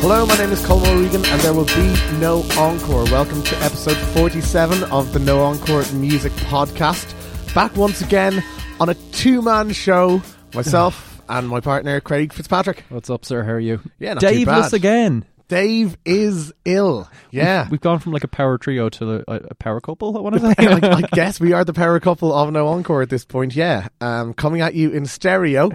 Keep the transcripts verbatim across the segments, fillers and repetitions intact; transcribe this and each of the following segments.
Hello, my name is Colm O'Regan and there will be no encore. Welcome to episode forty-seven of the No Encore Music Podcast. Back once again on a two-man show, myself and my partner Craig Fitzpatrick. What's up, sir? How are you? Yeah, not Dave too bad. Us again. Dave is ill. Yeah. We've, we've gone from like a power trio to a, a power couple, I want to say. like, I guess we are the power couple of No Encore at this point, yeah. Um, coming at you in stereo,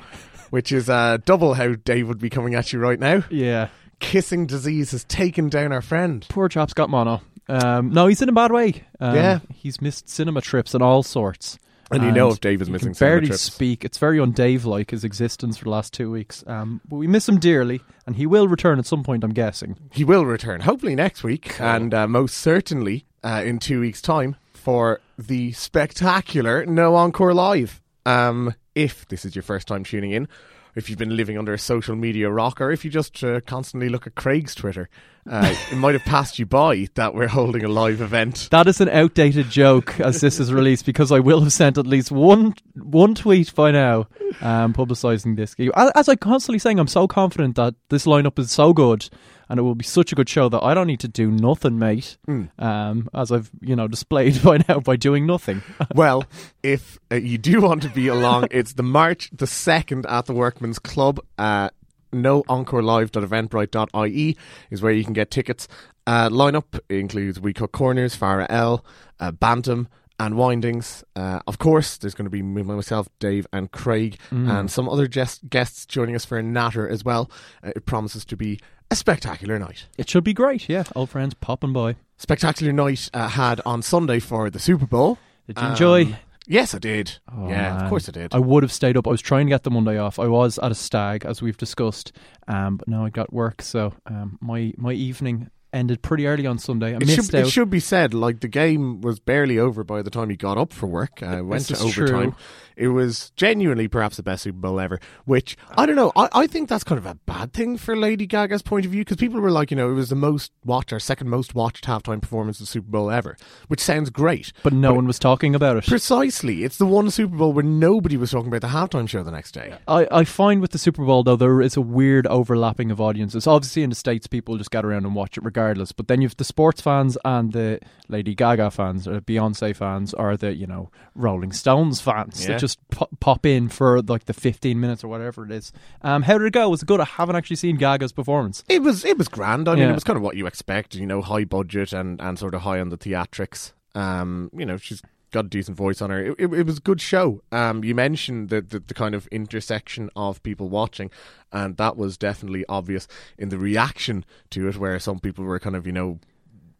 which is uh, double how Dave would be coming at you right now. Yeah. Kissing disease has taken down our friend. Poor chap's got mono. Um, no, he's in a bad way. Um, yeah. He's missed cinema trips and all sorts. And, and you know if Dave is missing cinema barely trips. Speak. It's very un-Dave-like, his existence for the last two weeks. Um, but we miss him dearly, and he will return at some point, I'm guessing. He will return, hopefully next week, cool. and uh, most certainly uh, in two weeks' time for the spectacular No Encore Live. Um, if this is your first time tuning in, if you've been living under a social media rock, or if you just uh, constantly look at Craig's Twitter, uh, it might have passed you by that we're holding a live event. That is an outdated joke as this is released, because I will have sent at least one one tweet by now um, publicising this. As I'm constantly saying, I'm so confident that this lineup is so good and it will be such a good show that I don't need to do nothing, mate, mm. um, as I've you know displayed by now by doing nothing. Well, if uh, you do want to be along, it's the March the second at the Workman's Club. Uh, no encore live dot eventbrite dot I E is where you can get tickets. Uh, lineup includes We Cut Corners, Farah L, uh, Bantam, and Windings. Uh, of course, there's going to be myself, Dave, and Craig, mm. and some other guest- guests joining us for a natter as well. Uh, it promises to be a spectacular night. It should be great, yeah. Old friends popping by. Spectacular night uh, had on Sunday for the Super Bowl. Did you um, enjoy? Yes, I did. Oh, yeah, man. Of course I did. I would have stayed up. I was trying to get the Monday off. I was at a stag, as we've discussed, um, but now I got work, so um, my my evening ended pretty early on Sunday. I it, missed should, out. It should be said, like the game was barely over by the time you got up for work. I uh, went to overtime. True. It was genuinely perhaps the best Super Bowl ever, which, I don't know, I, I think that's kind of a bad thing for Lady Gaga's point of view, because people were like, you know, it was the most watched, our second most watched halftime performance of the Super Bowl ever, which sounds great. But no but one was talking about it. Precisely. It's the one Super Bowl where nobody was talking about the halftime show the next day. I, I find with the Super Bowl, though, there is a weird overlapping of audiences. Obviously in the States, people just get around and watch it regardless regardless. But then you've the sports fans and the Lady Gaga fans or the Beyonce fans or the, you know, Rolling Stones fans yeah. that just po- pop in for like the fifteen minutes or whatever it is. Um, how did it go? Was it good? I haven't actually seen Gaga's performance. It was it was grand. I mean, yeah. it was kind of what you expect, you know, high budget and, and sort of high on the theatrics. Um, you know, she's got a decent voice on her. It, it, it was a good show. Um, you mentioned the, the, the kind of intersection of people watching, and that was definitely obvious in the reaction to it, where some people were kind of, you know,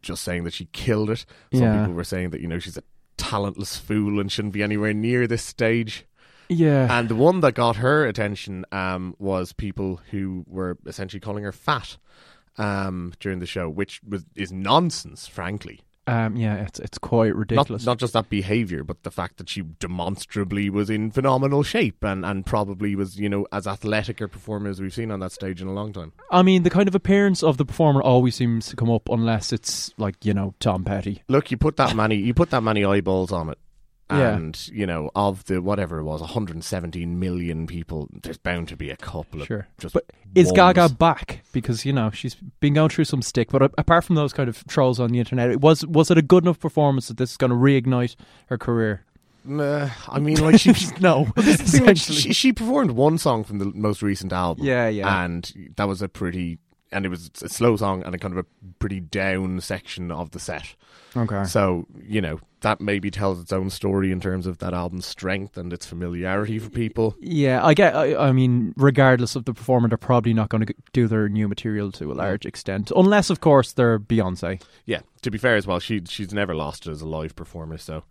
just saying that she killed it. Some yeah. people were saying that, you know, she's a talentless fool and shouldn't be anywhere near this stage. Yeah. And the one that got her attention um, was people who were essentially calling her fat um, during the show, which was, is nonsense, frankly. Um, yeah, it's it's quite ridiculous. Not, not just that behaviour, but the fact that she demonstrably was in phenomenal shape and, and probably was, you know, as athletic a performer as we've seen on that stage in a long time. I mean, the kind of appearance of the performer always seems to come up unless it's like, you know, Tom Petty. Look, you put that many, you put that many eyeballs on it. And, yeah. you know, of the, whatever it was, one hundred seventeen million people, there's bound to be a couple of sure. just But is ones. Gaga back? Because, you know, she's been going through some stick. But apart from those kind of trolls on the internet, it was was it a good enough performance that this is going to reignite her career? Nah, I mean, like, she... no. Well, this is like she, she performed one song from the most recent album. Yeah, yeah. And that was a pretty... And it was a slow song and a kind of a pretty down section of the set. Okay. So, you know, that maybe tells its own story in terms of that album's strength and its familiarity for people. Yeah, I get, I, I mean, regardless of the performer, they're probably not going to do their new material to a large extent. Unless, of course, they're Beyonce. Yeah, to be fair as well, she she's never lost it as a live performer, so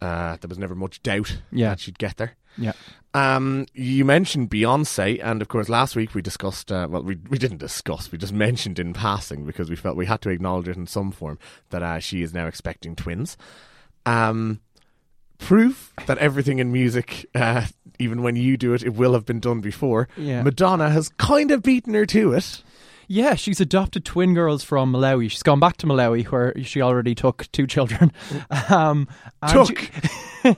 uh, there was never much doubt yeah. that she'd get there. Yeah. Um, you mentioned Beyonce, and of course last week we discussed, uh, well we we didn't discuss, we just mentioned in passing because we felt we had to acknowledge it in some form, that uh, she is now expecting twins. Um, proof that everything in music, uh, even when you do it, it will have been done before. Yeah. Madonna has kind of beaten her to it. Yeah, she's adopted twin girls from Malawi. She's gone back to Malawi where she already took two children. Um, took! She-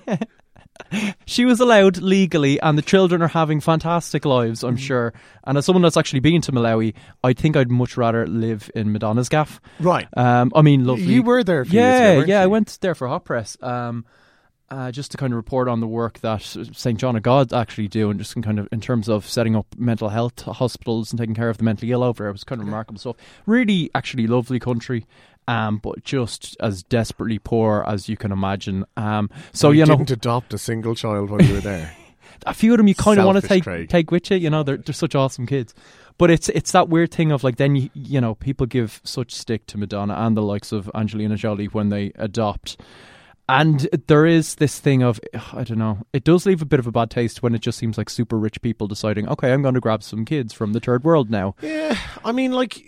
She was allowed legally, and the children are having fantastic lives, I'm sure. And as someone that's actually been to Malawi, I think I'd much rather live in Madonna's gaff. Right. Um, I mean, lovely. You were there a few years ago, weren't you? Yeah, I went there for Hot Press, um, uh, just to kind of report on the work that Saint John of God actually do, and just in kind of in terms of setting up mental health hospitals and taking care of the mentally ill over there. It was kind of remarkable stuff. Really, actually lovely country. Um, but just as desperately poor as you can imagine. Um, so you, you know, didn't adopt a single child while you were there. A few of them you kind of want to take Craig. take with you. You know, they're they're such awesome kids. But it's it's that weird thing of like then you you know people give such stick to Madonna and the likes of Angelina Jolie when they adopt. And there is this thing of, I don't know, it does leave a bit of a bad taste when it just seems like super rich people deciding, okay, I'm going to grab some kids from the third world now. Yeah, I mean, like...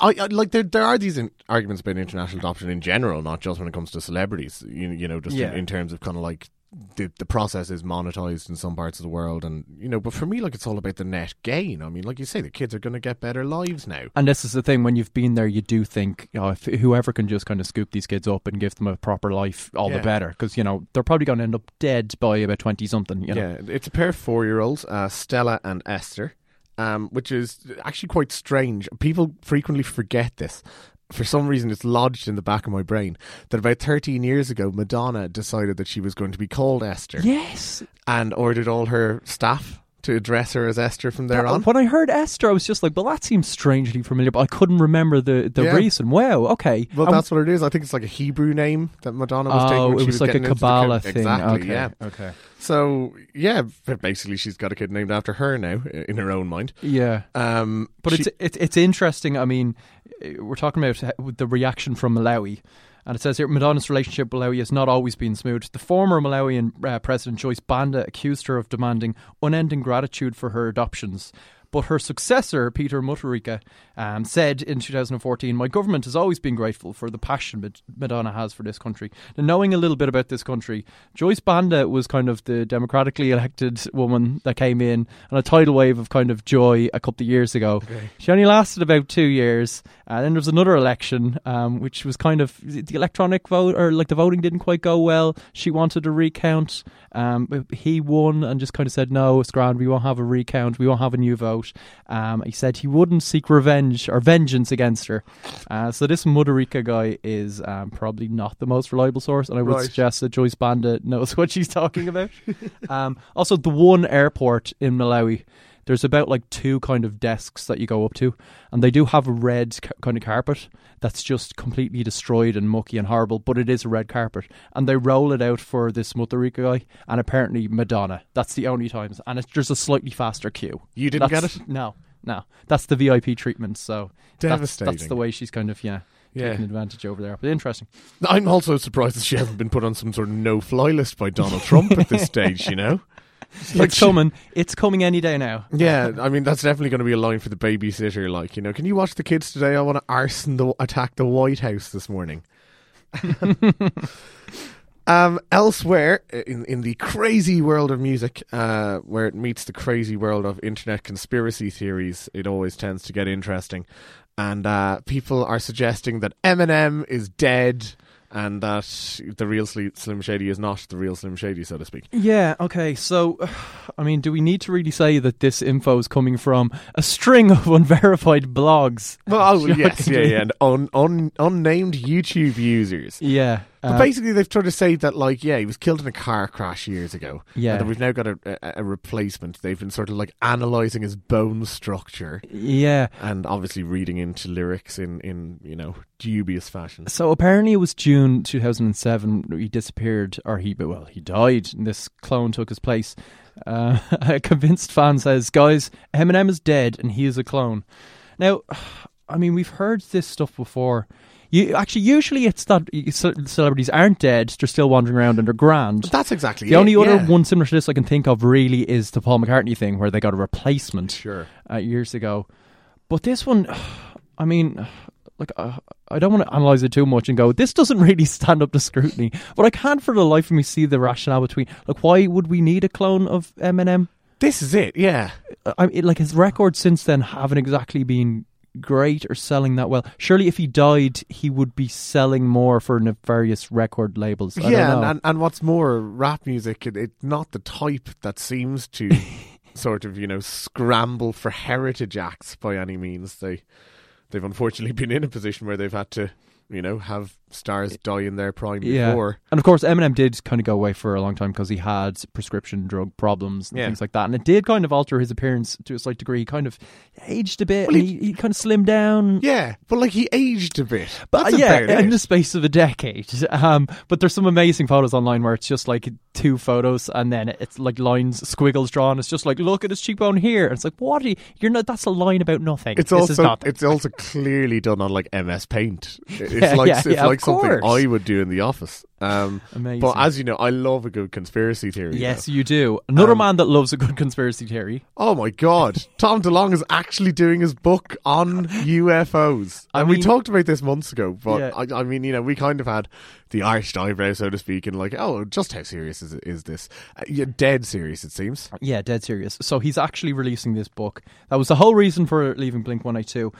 I, I like there. There are these in- arguments about international adoption in general, not just when it comes to celebrities. You, you know, just yeah. in, in terms of kind of like the the process is monetized in some parts of the world, and you know. But for me, like it's all about the net gain. I mean, like you say, the kids are going to get better lives now. And this is the thing: when you've been there, you do think, you know, if whoever can just kind of scoop these kids up and give them a proper life, all yeah. the better, because you know they're probably going to end up dead by about twenty something. You know? Yeah, it's a pair of four year olds, uh, Stella and Esther. Um, which is actually quite strange. People frequently forget this. For some reason, it's lodged in the back of my brain that about thirteen years ago, Madonna decided that she was going to be called Esther. Yes. And ordered all her staff to address her as Esther from there that, on. When I heard Esther, I was just like, well, that seems strangely familiar, but I couldn't remember the, the yeah. reason. Wow, okay. Well, um, that's what it is. I think it's like a Hebrew name that Madonna was oh, taking. Oh, it was, was like a Kabbalah thing. Exactly, okay, yeah. Okay. So, yeah, basically she's got a kid named after her now, in her own mind. Yeah. Um, but she, it's, it's it's interesting. I mean, we're talking about the reaction from Malawi. And it says here, Madonna's relationship with Malawi has not always been smooth. The former Malawian uh, president, Joyce Banda, accused her of demanding unending gratitude for her adoptions. But her successor, Peter Mutharika, um, said in two thousand fourteen, my government has always been grateful for the passion Madonna has for this country. Now, knowing a little bit about this country, Joyce Banda was kind of the democratically elected woman that came in on a tidal wave of kind of joy a couple of years ago. Okay. She only lasted about two years. And then there was another election, um, which was kind of the electronic vote, or like the voting didn't quite go well. She wanted a recount. Um, he won and just kind of said, no, it's grand. We won't have a recount. We won't have a new vote. out. Um, he said he wouldn't seek revenge or vengeance against her. Uh, so this Mutharika guy is um, probably not the most reliable source, and I would right. suggest that Joyce Banda knows what she's talking about. um, also, the one airport in Malawi, there's about like two kind of desks that you go up to, and they do have a red ca- kind of carpet that's just completely destroyed and mucky and horrible, but it is a red carpet, and they roll it out for this Mutharika guy and apparently Madonna. That's the only times, and it's just a slightly faster queue. You didn't that's, get it? No, no. That's the V I P treatment, so devastating. That's, that's the way she's kind of, yeah, yeah. taking advantage over there. But interesting. I'm also surprised that she hasn't been put on some sort of no-fly list by Donald Trump at this stage, you know? Like it's coming. She, it's coming any day now. Yeah, I mean that's definitely going to be a line for the babysitter. Like, you know, can you watch the kids today? I want to arson the attack the White House this morning. um, elsewhere in in the crazy world of music, uh, where it meets the crazy world of internet conspiracy theories, it always tends to get interesting. And uh, people are suggesting that Eminem is dead. And that the real Slim Shady is not the real Slim Shady, so to speak. Yeah, okay, so, I mean, do we need to really say that this info is coming from a string of unverified blogs? Well, oh, yes, yeah, yeah, and un, un, unnamed YouTube users. Yeah. But um, basically, they've tried to say that, like, yeah, he was killed in a car crash years ago. Yeah. And that we've now got a, a, a replacement. They've been sort of, like, analysing his bone structure. Yeah. And obviously reading into lyrics in, in, you know, dubious fashion. So apparently it was June two thousand seven he disappeared, or he, well, he died, and this clone took his place. Uh, a convinced fan says, guys, Eminem is dead, and he is a clone. Now, I mean, we've heard this stuff before. You, actually, usually it's that celebrities aren't dead, they're still wandering around and they're grand. But that's exactly the it, only other yeah. one similar to this I can think of really is the Paul McCartney thing where they got a replacement sure. uh, years ago. But this one, I mean, like uh, I don't want to analyse it too much and go, this doesn't really stand up to scrutiny. But I can't for the life of me see the rationale between, like, why would we need a clone of Eminem? This is it, yeah. I, it, like, his records since then haven't exactly been great or selling that well. Surely if he died he would be selling more for nefarious record labels. I yeah don't know. And, and what's more, rap music, it, it's not the type that seems to sort of, you know, scramble for heritage acts by any means. They, they've unfortunately been in a position where they've had to, you know, have stars die in their prime yeah. before. And of course Eminem did kind of go away for a long time because he had prescription drug problems and yeah. things like that, and it did kind of alter his appearance to a slight degree. He kind of aged a bit. Well, he, and he, he kind of slimmed down. Yeah, but like he aged a bit. But uh, yeah, in it. the space of a decade. Um, but there's some amazing photos online where it's just like two photos and then it's like lines, squiggles drawn. It's just like, look at his cheekbone here. And it's like, what are you? You're not, that's a line about nothing. It's this also, is nothing. It's also clearly done on like M S Paint. It's yeah, like, yeah, it's yeah, like something I would do in the office. Um, Amazing. But as you know, I love a good conspiracy theory. Yes, though. You do. Another um, man that loves a good conspiracy theory. Oh my God. Tom DeLonge is actually doing his book on U F Os. I and mean, we talked about this months ago, but yeah. I, I mean, you know, we kind of had the arched eyebrow, so to speak, and like, oh, just how serious is, is this? Uh, yeah, dead serious, it seems. Yeah, dead serious. So he's actually releasing this book. That was the whole reason for leaving Blink one eighty-two.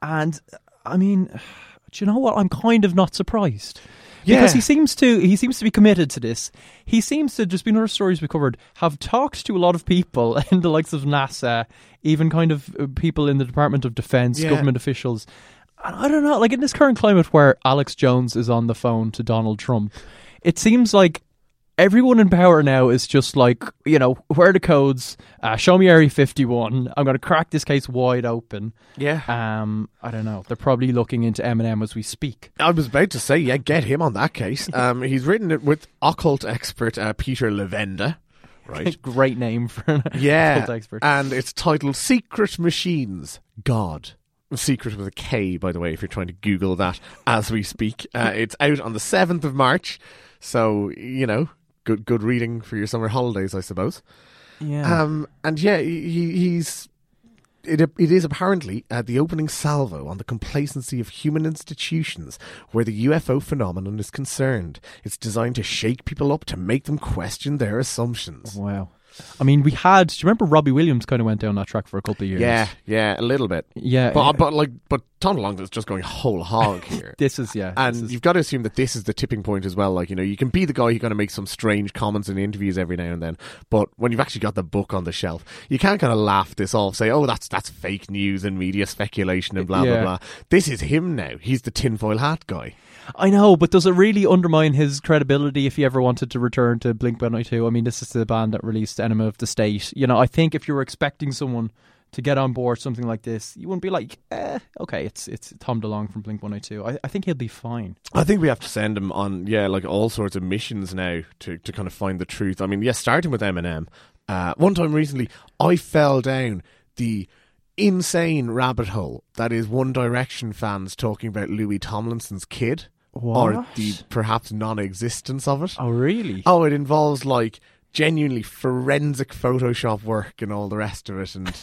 And I mean, do you know what? I'm kind of not surprised. Yeah. Because he seems to he seems to be committed to this. He seems to, there's been other stories we covered, have talked to a lot of people in the likes of NASA, even kind of people in the Department of Defense, yeah. government officials. And I don't know, like in this current climate where Alex Jones is on the phone to Donald Trump, it seems like everyone in power now is just like, you know, where are the codes? Uh, show me Area fifty-one. I'm going to crack this case wide open. Yeah. Um, I don't know. They're probably looking into Eminem as we speak. I was about to say, yeah, get him on that case. Um, he's written it with occult expert uh, Peter Lavenda. Right. Great name for an yeah. occult expert. And it's titled Secret Machines, God. Secret with a K, by the way, if you're trying to Google that as we speak. Uh, it's out on the seventh of March. So, you know, Good good reading for your summer holidays, I suppose. Yeah. Um, and yeah, he, he's... It, it is apparently uh, the opening salvo on the complacency of human institutions where the U F O phenomenon is concerned. It's designed to shake people up, to make them question their assumptions. Wow. I mean, we had... Do you remember Robbie Williams kind of went down that track for a couple of years? Yeah, yeah, a little bit. Yeah. But, yeah. but like, but Tom DeLonge is just going whole hog here. This is, yeah. And is... you've got to assume that this is the tipping point as well. Like, you know, you can be the guy who's going to make some strange comments in interviews every now and then, but when you've actually got the book on the shelf, you can't kind of laugh this off, say, oh, that's that's fake news and media speculation and blah, yeah. blah, blah. This is him now. He's the tinfoil hat guy. I know, but does it really undermine his credibility if he ever wanted to return to Blink one eighty-two? I mean, this is the band that released Enema of the State. You know, I think if you were expecting someone to get on board something like this, you wouldn't be like, eh, okay, it's it's Tom DeLonge from Blink one eighty-two. I, I think he'll be fine. I think we have to send him on, yeah, like all sorts of missions now to, to kind of find the truth. I mean, yes, yeah, starting with Eminem. Uh, one time recently, I fell down the insane rabbit hole that is One Direction fans talking about Louis Tomlinson's kid. What? Or the perhaps non-existence of it. Oh, really? Oh, it involves like genuinely forensic Photoshop work and all the rest of it, and...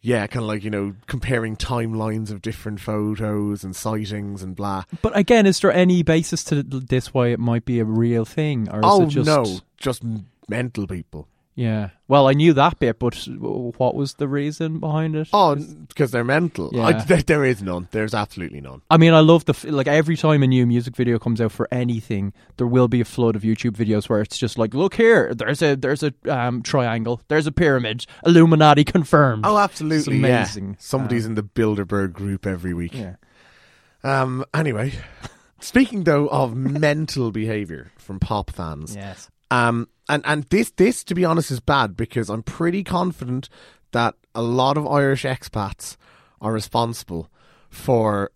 yeah, kind of like, you know, comparing timelines of different photos and sightings and blah. But again, is there any basis to this why it might be a real thing? Or is oh, it just... no, just mental people. Yeah. Well, I knew that bit, but what was the reason behind it? Oh, because they're mental. Yeah. I, there, there is none. There's absolutely none. I mean, I love the... Like, every time a new music video comes out for anything, there will be a flood of YouTube videos where it's just like, look here, there's a there's a um, triangle, there's a pyramid, Illuminati confirmed. Oh, absolutely, it's amazing. Yeah. Somebody's um, in the Bilderberg group every week. Yeah. Um. Anyway, speaking, though, of mental behaviour from pop fans... Yes. Um, and, and this, this, to be honest, is bad because I'm pretty confident that a lot of Irish expats are responsible for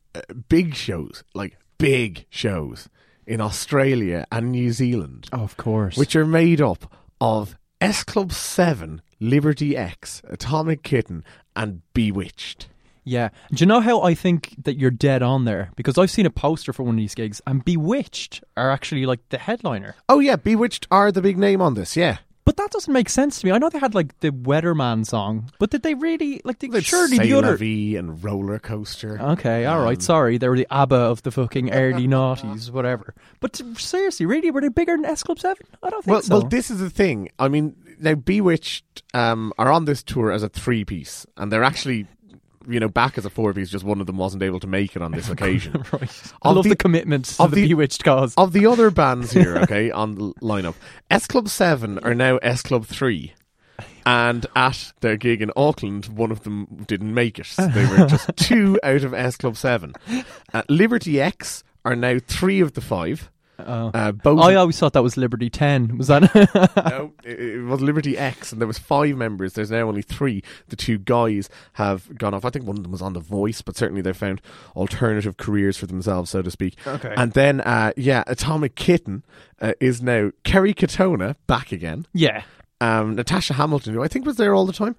big shows, like big shows in Australia and New Zealand. Oh, of course. Which are made up of S Club seven, Liberty X, Atomic Kitten and Bewitched. Yeah. Do you know how I think that you're dead on there? Because I've seen a poster for one of these gigs and Bewitched are actually like the headliner. Oh yeah, Bewitched are the big name on this, yeah. But that doesn't make sense to me. I know they had like the Weatherman song, but did they really, like, they, surely the other... Say La Vie and Roller Coaster. Okay, alright, um, sorry. They were the ABBA of the fucking early noughties, whatever. But seriously, really, were they bigger than S Club seven? I don't think well, so. Well, this is the thing. I mean, now Bewitched um, are on this tour as a three-piece and they're actually... you know, back as a four-piece, just one of them wasn't able to make it on this occasion. Right. I of love the, the commitments of the, the Bewitched cause. Of the other bands here, okay, on the lineup, S Club seven are now S Club three. And at their gig in Auckland, one of them didn't make it. So they were just two out of S Club seven. Uh, Liberty X are now three of the five. Oh. Uh, both I always thought that was Liberty ten. Was that? No, it, it was Liberty X, and there was five members. There's now only three. The two guys have gone off. I think one of them was on The Voice, but certainly they found alternative careers for themselves, so to speak. Okay. And then, uh, yeah, Atomic Kitten uh, is now Kerry Katona back again. Yeah. Um, Natasha Hamilton, who I think was there all the time.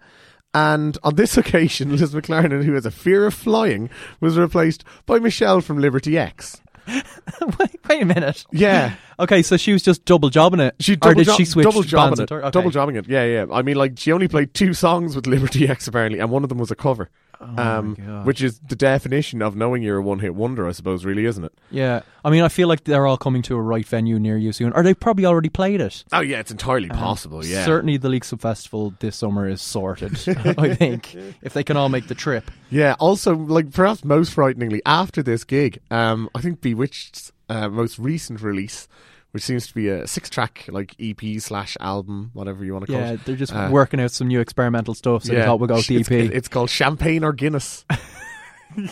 And on this occasion, Liz McLaren, who has a fear of flying, was replaced by Michelle from Liberty X. wait, wait a minute. Yeah. Okay, so she was just double jobbing it. She double or did jo- she switch double jobbing it? Okay. Double jobbing it. Yeah, yeah. I mean, like, she only played two songs with Liberty X apparently, and one of them was a cover. Oh um, my God. Which is the definition of knowing you're a one-hit wonder, I suppose, really, isn't it? Yeah. I mean, I feel like they're all coming to a right venue near you soon. Or they probably already played it. Oh, yeah, it's entirely um, possible, yeah. Certainly the League Sub Festival this summer is sorted, I think, if they can all make the trip. Yeah, also, like, perhaps most frighteningly, after this gig, um, I think Bewitched's uh, most recent release... which seems to be a six-track, like, E P slash album, whatever you want to call yeah, it. Yeah, they're just uh, working out some new experimental stuff, so yeah, they thought we'll go with the E P. It's, it's called Champagne or Guinness. Yeah.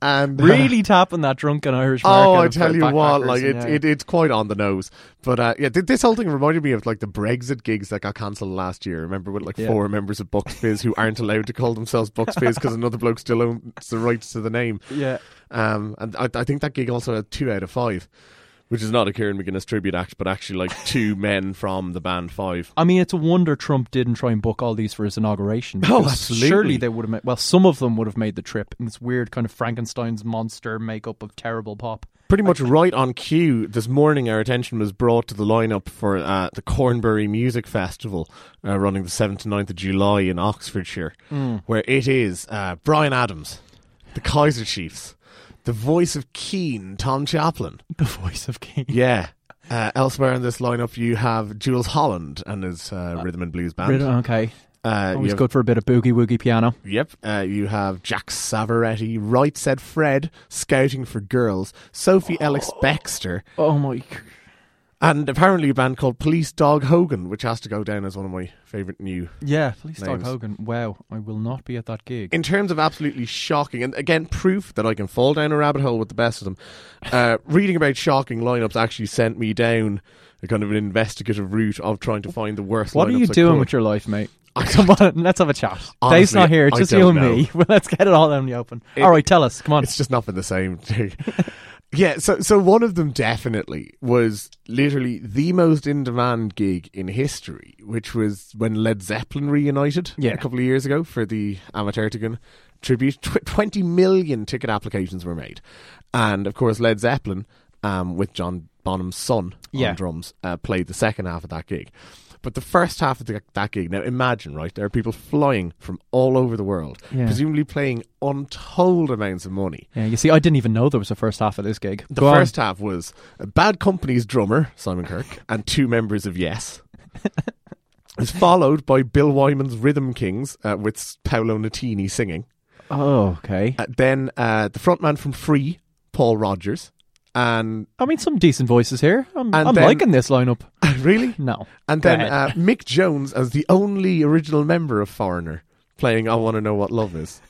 And really uh, tapping that drunken Irish market. Oh, I tell you what, like, it, yeah. it, it's quite on the nose. But, uh, yeah, th- this whole thing reminded me of, like, the Brexit gigs that got cancelled last year. Remember, with, like, yeah. four members of Bucks Fizz who aren't allowed to call themselves Bucks Fizz because another bloke still owns the rights to the name. Yeah. Um, and I, I think that gig also had two out of five. Which is not a Ciaran McGuinness tribute act, but actually like two men from the band Five. I mean, it's a wonder Trump didn't try and book all these for his inauguration. Oh, absolutely. Surely they would have made, well, some of them would have made the trip in this weird kind of Frankenstein's monster makeup of terrible pop. Pretty much right on cue, this morning our attention was brought to the lineup for uh, the Cornbury Music Festival uh, running the seventh to ninth of July in Oxfordshire, mm. where it is uh, Bryan Adams, the Kaiser Chiefs, the voice of Keane, Tom Chaplin. The voice of Keane. Yeah. Uh, elsewhere in this lineup, you have Jules Holland and his uh, uh, Rhythm and Blues Band. Rhythm, okay. Uh, Always have, good for a bit of boogie woogie piano. Yep. Uh, you have Jack Savaretti, Right Said Fred, Scouting for Girls, Sophie oh. Ellis Bextor. Oh my. And apparently a band called Police Dog Hogan, which has to go down as one of my favourite new Yeah, Police names. Dog Hogan. Wow, I will not be at that gig. In terms of absolutely shocking, and again, proof that I can fall down a rabbit hole with the best of them, uh, reading about shocking lineups actually sent me down a kind of an investigative route of trying to find the worst lineups. What are you doing with your life, mate? Come on, let's have a chat. Honestly, Dave's not here, it's just you and me. Well, let's get it all out in the open. It, all right, tell us, come on. It's just not been the same. Yeah, so so one of them definitely was literally the most in-demand gig in history, which was when Led Zeppelin reunited yeah. a couple of years ago for the Amateurtigan tribute. Tw- twenty million ticket applications were made. And, of course, Led Zeppelin, um, with John Bonham's son on yeah. drums, uh, played the second half of that gig. But the first half of the, that gig, now imagine, right, there are people flying from all over the world, yeah. presumably playing untold amounts of money. Yeah, you see, I didn't even know there was a first half of this gig. The Go first on. half was Bad Company's drummer, Simon Kirk, and two members of Yes. It's followed by Bill Wyman's Rhythm Kings uh, with Paolo Nutini singing. Oh, okay. Uh, then uh, the frontman from Free, Paul Rodgers. And I mean, some decent voices here. I'm, I'm then, liking this lineup. Really? No. And then uh, Mick Jones as the only original member of Foreigner playing I Want to Know What Love Is.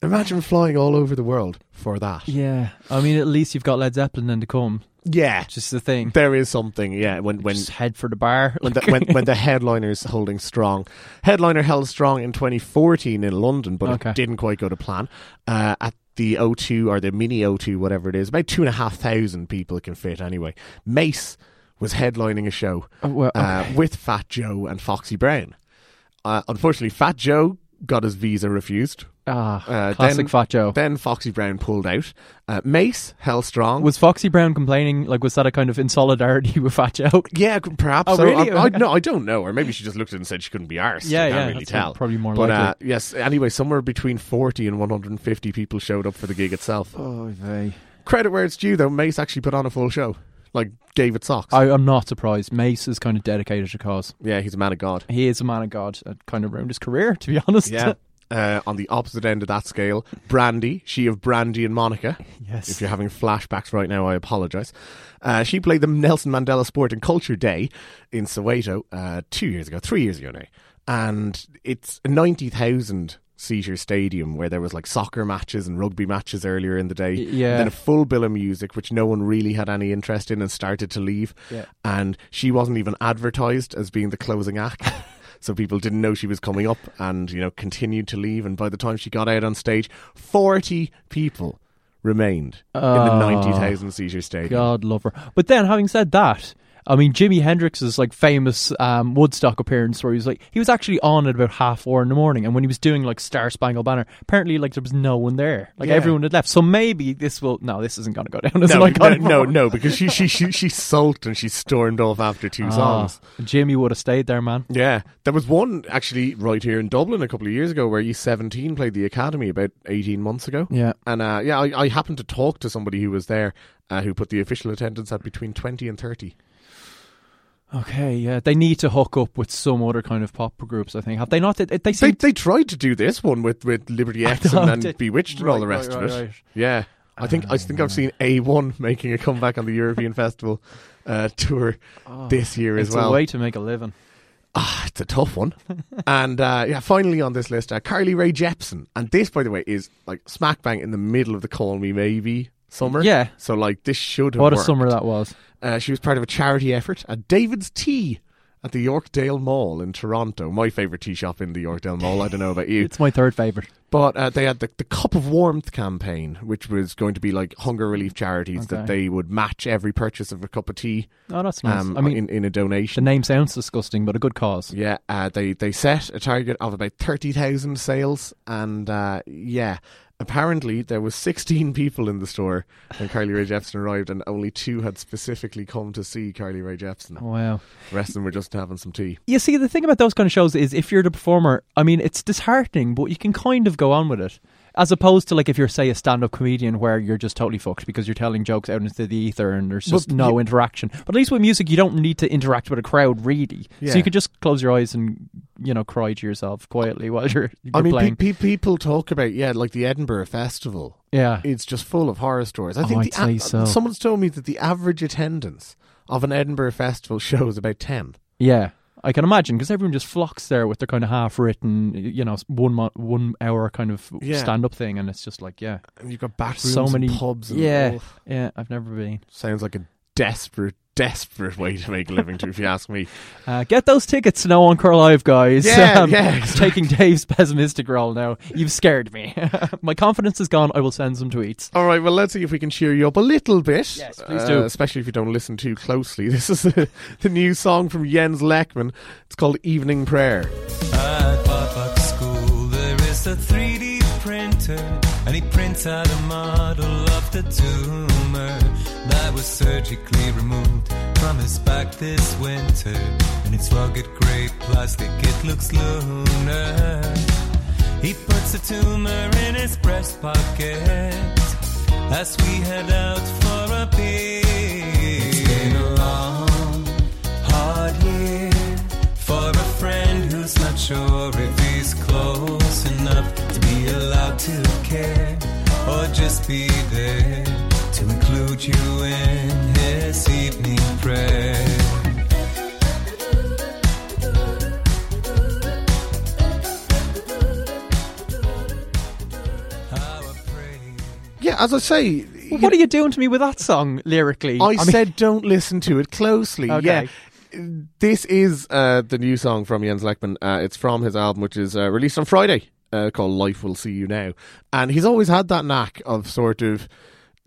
Imagine flying all over the world for that. Yeah. I mean, at least you've got Led Zeppelin then to come. Yeah. Just the thing. There is something, yeah. When, when, just head for the bar. When the, when, when the headliner's holding strong. Headliner held strong in twenty fourteen in London, but okay. it didn't quite go to plan. Uh, at the O two or the mini O two, whatever it is, about two and a half thousand people can fit anyway. Mase was headlining a show oh, well, okay. uh, with Fat Joe and Foxy Brown. Uh, unfortunately, Fat Joe got his visa refused. Ah, uh, classic then, Fat Joe. Then Foxy Brown pulled out. Uh, Mase held strong. Was Foxy Brown complaining? Like, was that a kind of in solidarity with Fat Joe? Yeah, perhaps. Oh, so really? I, I, no, I don't know. Or maybe she just looked at it and said she couldn't be arsed. Yeah, I can't yeah, really tell. Probably more but, likely. But uh, yes, anyway, somewhere between forty and one hundred fifty people showed up for the gig itself. Oh, they. Credit where it's due, though. Mase actually put on a full show. Like, gave it socks. I, I'm not surprised. Mase is kind of dedicated to cause. Yeah, he's a man of God. He is a man of God. That kind of ruined his career, to be honest. Yeah. Uh, on the opposite end of that scale, Brandy, she of Brandy and Monica. Yes. If you're having flashbacks right now, I apologise. Uh, she played the Nelson Mandela Sport and Culture Day in Soweto uh, two years ago, three years ago now. And it's a ninety thousand seater stadium where there was like soccer matches and rugby matches earlier in the day, yeah. and then a full bill of music which no one really had any interest in and started to leave, yeah. and she wasn't even advertised as being the closing act. So people didn't know she was coming up, and you know, continued to leave, and by the time she got out on stage, forty people remained oh, in the ninety thousand seater stadium. God love her. But then, having said that, I mean, Jimi Hendrix's like famous um, Woodstock appearance, where he was like, he was actually on at about half four in the morning, and when he was doing like Star Spangled Banner, apparently like there was no one there, like yeah. everyone had left. So maybe this will no, this isn't going to go down as no, an iconic no, no, no, because she she she she sulked and she stormed off after two oh, songs. Jimmy would have stayed there, man. Yeah, there was one actually right here in Dublin a couple of years ago where U seventeen played the Academy about eighteen months ago. Yeah, and uh, yeah, I, I happened to talk to somebody who was there uh, who put the official attendance at between twenty and thirty. Okay, yeah, they need to hook up with some other kind of pop groups, I think. Have they not? They they, they, they tried to do this one with, with Liberty X and, and it, Bewitched and right, all the rest right, right, of it. Right. Yeah, I think um, I think I've seen A one making a comeback on the European Festival uh, tour oh, this year as well. It's a way to make a living. Ah, it's a tough one. And uh, yeah, finally on this list, uh, Carly Rae Jepsen, and this, by the way, is like smack bang in the middle of the Call Me Maybe summer. Yeah. So like this should have What a worked. summer that was. Uh, she was part of a charity effort at David's Tea at the Yorkdale Mall in Toronto. My favourite tea shop in the Yorkdale Mall. I don't know about you. It's my third favourite. But uh, they had the, the Cup of Warmth campaign, which was going to be like hunger relief charities okay. that they would match every purchase of a cup of tea. Oh, that's nice. Um, I mean, in, in a donation. The name sounds disgusting, but a good cause. Yeah, uh, they, they set a target of about thirty thousand sales. And uh, yeah... apparently, there was sixteen people in the store when Carly Rae Jepsen arrived, and only two had specifically come to see Carly Rae Jepsen. Wow. The rest of them were just having some tea. You see, the thing about those kind of shows is if you're the performer, I mean, it's disheartening, but you can kind of go on with it. As opposed to, like, if you're, say, a stand-up comedian where you're just totally fucked because you're telling jokes out into the ether and there's just but, no yeah. interaction. But at least with music, you don't need to interact with a crowd, really. Yeah. So you could just close your eyes and, you know, cry to yourself quietly while you're, you're I mean, playing. Pe- pe- people talk about, yeah, like the Edinburgh Festival. Yeah. It's just full of horror stories. I oh, think I'd the say a- so. Someone's told me that the average attendance of an Edinburgh Festival show is about ten. Yeah. I can imagine, because everyone just flocks there with their kind of half-written, you know, one mo- one hour kind of yeah. stand-up thing, and it's just like, yeah. And you've got back rooms so many, and pubs. And yeah, all. yeah, I've never been. Sounds like a desperate, desperate way to make a living, too, if you ask me. Uh, get those tickets to No Encore Live, guys. Yeah, um, yeah. Exactly. Taking Dave's pessimistic role now. You've scared me. My confidence is gone. I will send some tweets. All right, well, let's see if we can cheer you up a little bit. Yes, please uh, do. Especially if you don't listen too closely. This is the, the new song from Jens Lechman. It's called Evening Prayer. At Papa School, there is a three D printer, and he prints out a model of the tumor that was surgically removed from his back this winter. And its rugged grey plastic, it looks lunar. He puts a tumor in his breast pocket as we head out for a beer. It's been a long, hard year for a friend who's not sure if he's close enough to be allowed to care or just be there to include you in his evening prayer. Yeah, as I say... Well, what are you doing to me with that song, lyrically? I, I said mean... don't listen to it closely. Okay. Yeah. This is uh, the new song from Jens Lechman. Uh, it's from his album, which is uh, released on Friday, uh, called Life Will See You Now. And he's always had that knack of sort of...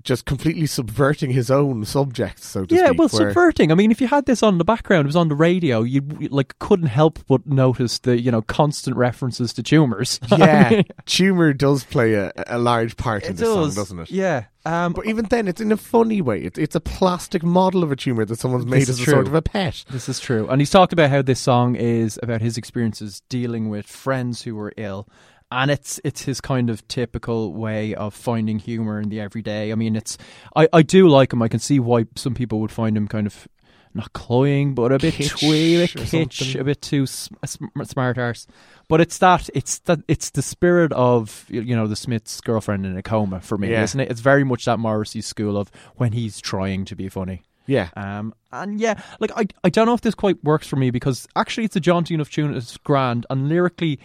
just completely subverting his own subjects, so to yeah, speak. Yeah, well, subverting. I mean, if you had this on the background, it was on the radio, you like couldn't help but notice the, you know, constant references to tumours. Yeah, I mean, tumour does play a, a large part in this does. song, doesn't it? Yeah. Um, but even then, it's in a funny way. It's, it's a plastic model of a tumour that someone's made as a true. sort of a pet. This is true. And he's talked about how this song is about his experiences dealing with friends who were ill. And it's it's his kind of typical way of finding humour in the everyday. I mean, it's I, I do like him. I can see why some people would find him kind of not cloying, but a bit twee, a bit kitsch, a bit too sm- smart arse. But it's that it's that it's the spirit of, you know, the Smiths' Girlfriend in a Coma for me, yeah. isn't it? It's very much that Morrissey school of when he's trying to be funny. Yeah. Um, and yeah, like I I don't know if this quite works for me, because actually it's a jaunty enough tune, it's grand, and lyrically,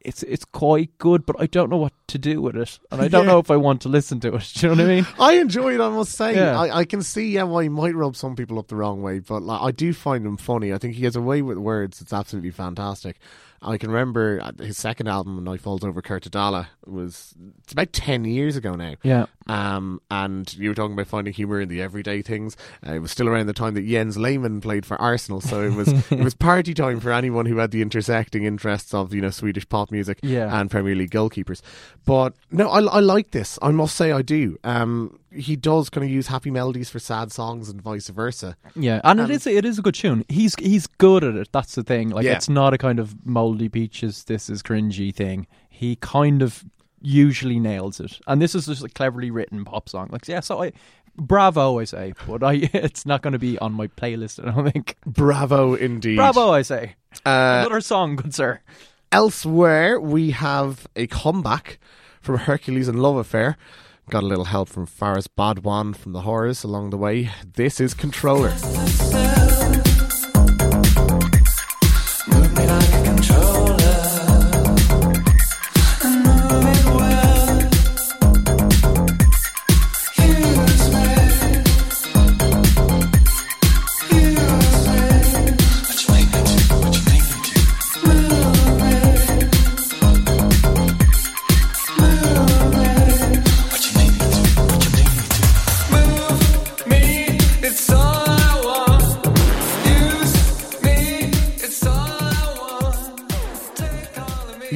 It's it's quite good, but I don't know what to do with it. And I don't yeah. know if I want to listen to it. Do you know what I mean? I enjoy it, I must say. Yeah. I, I can see yeah, why he might rub some people up the wrong way, but like, I do find him funny. I think he has a way with words. It's absolutely fantastic. I can remember his second album, When Night Falls Over Kurtadala, was it's about ten years ago now. Yeah. Um, and you were talking about finding humour in the everyday things. Uh, it was still around the time that Jens Lehmann played for Arsenal, so it was it was party time for anyone who had the intersecting interests of, you know, Swedish pop music yeah. and Premier League goalkeepers. But no, I, I like this. I must say I do. Um, he does kind of use happy melodies for sad songs and vice versa. Yeah, and, and it is it is a good tune. He's he's good at it. That's the thing. Like yeah. it's not a kind of mouldy peaches, this is cringy thing. He kind of usually nails it. And this is just a cleverly written pop song. Like yeah, so I bravo I say, but I it's not going to be on my playlist, I don't think. Bravo indeed. Bravo I say. Uh, Another song, good sir. Elsewhere, we have a comeback from Hercules and Love Affair. Got a little help from Faris Badwan from The Horrors along the way. This is Controller.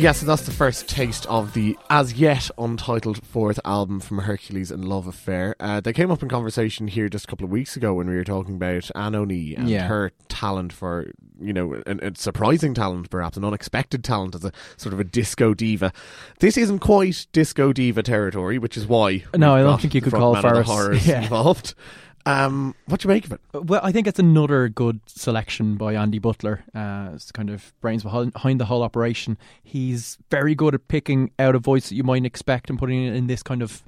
yeah, so that's the first taste of the as yet untitled fourth album from Hercules and Love Affair. Uh, they came up in conversation here just a couple of weeks ago when we were talking about Anne O'Neill and yeah. her talent for, you know, an, a surprising talent perhaps, an unexpected talent as a sort of a disco diva. This isn't quite disco diva territory, which is why no, I don't think you could call Farah horrors yeah. involved. Um, what do you make of it? Well, I think it's another good selection by Andy Butler. Uh, it's kind of brains behind the whole operation. He's very good at picking out a voice that you mightn't expect and putting it in this kind of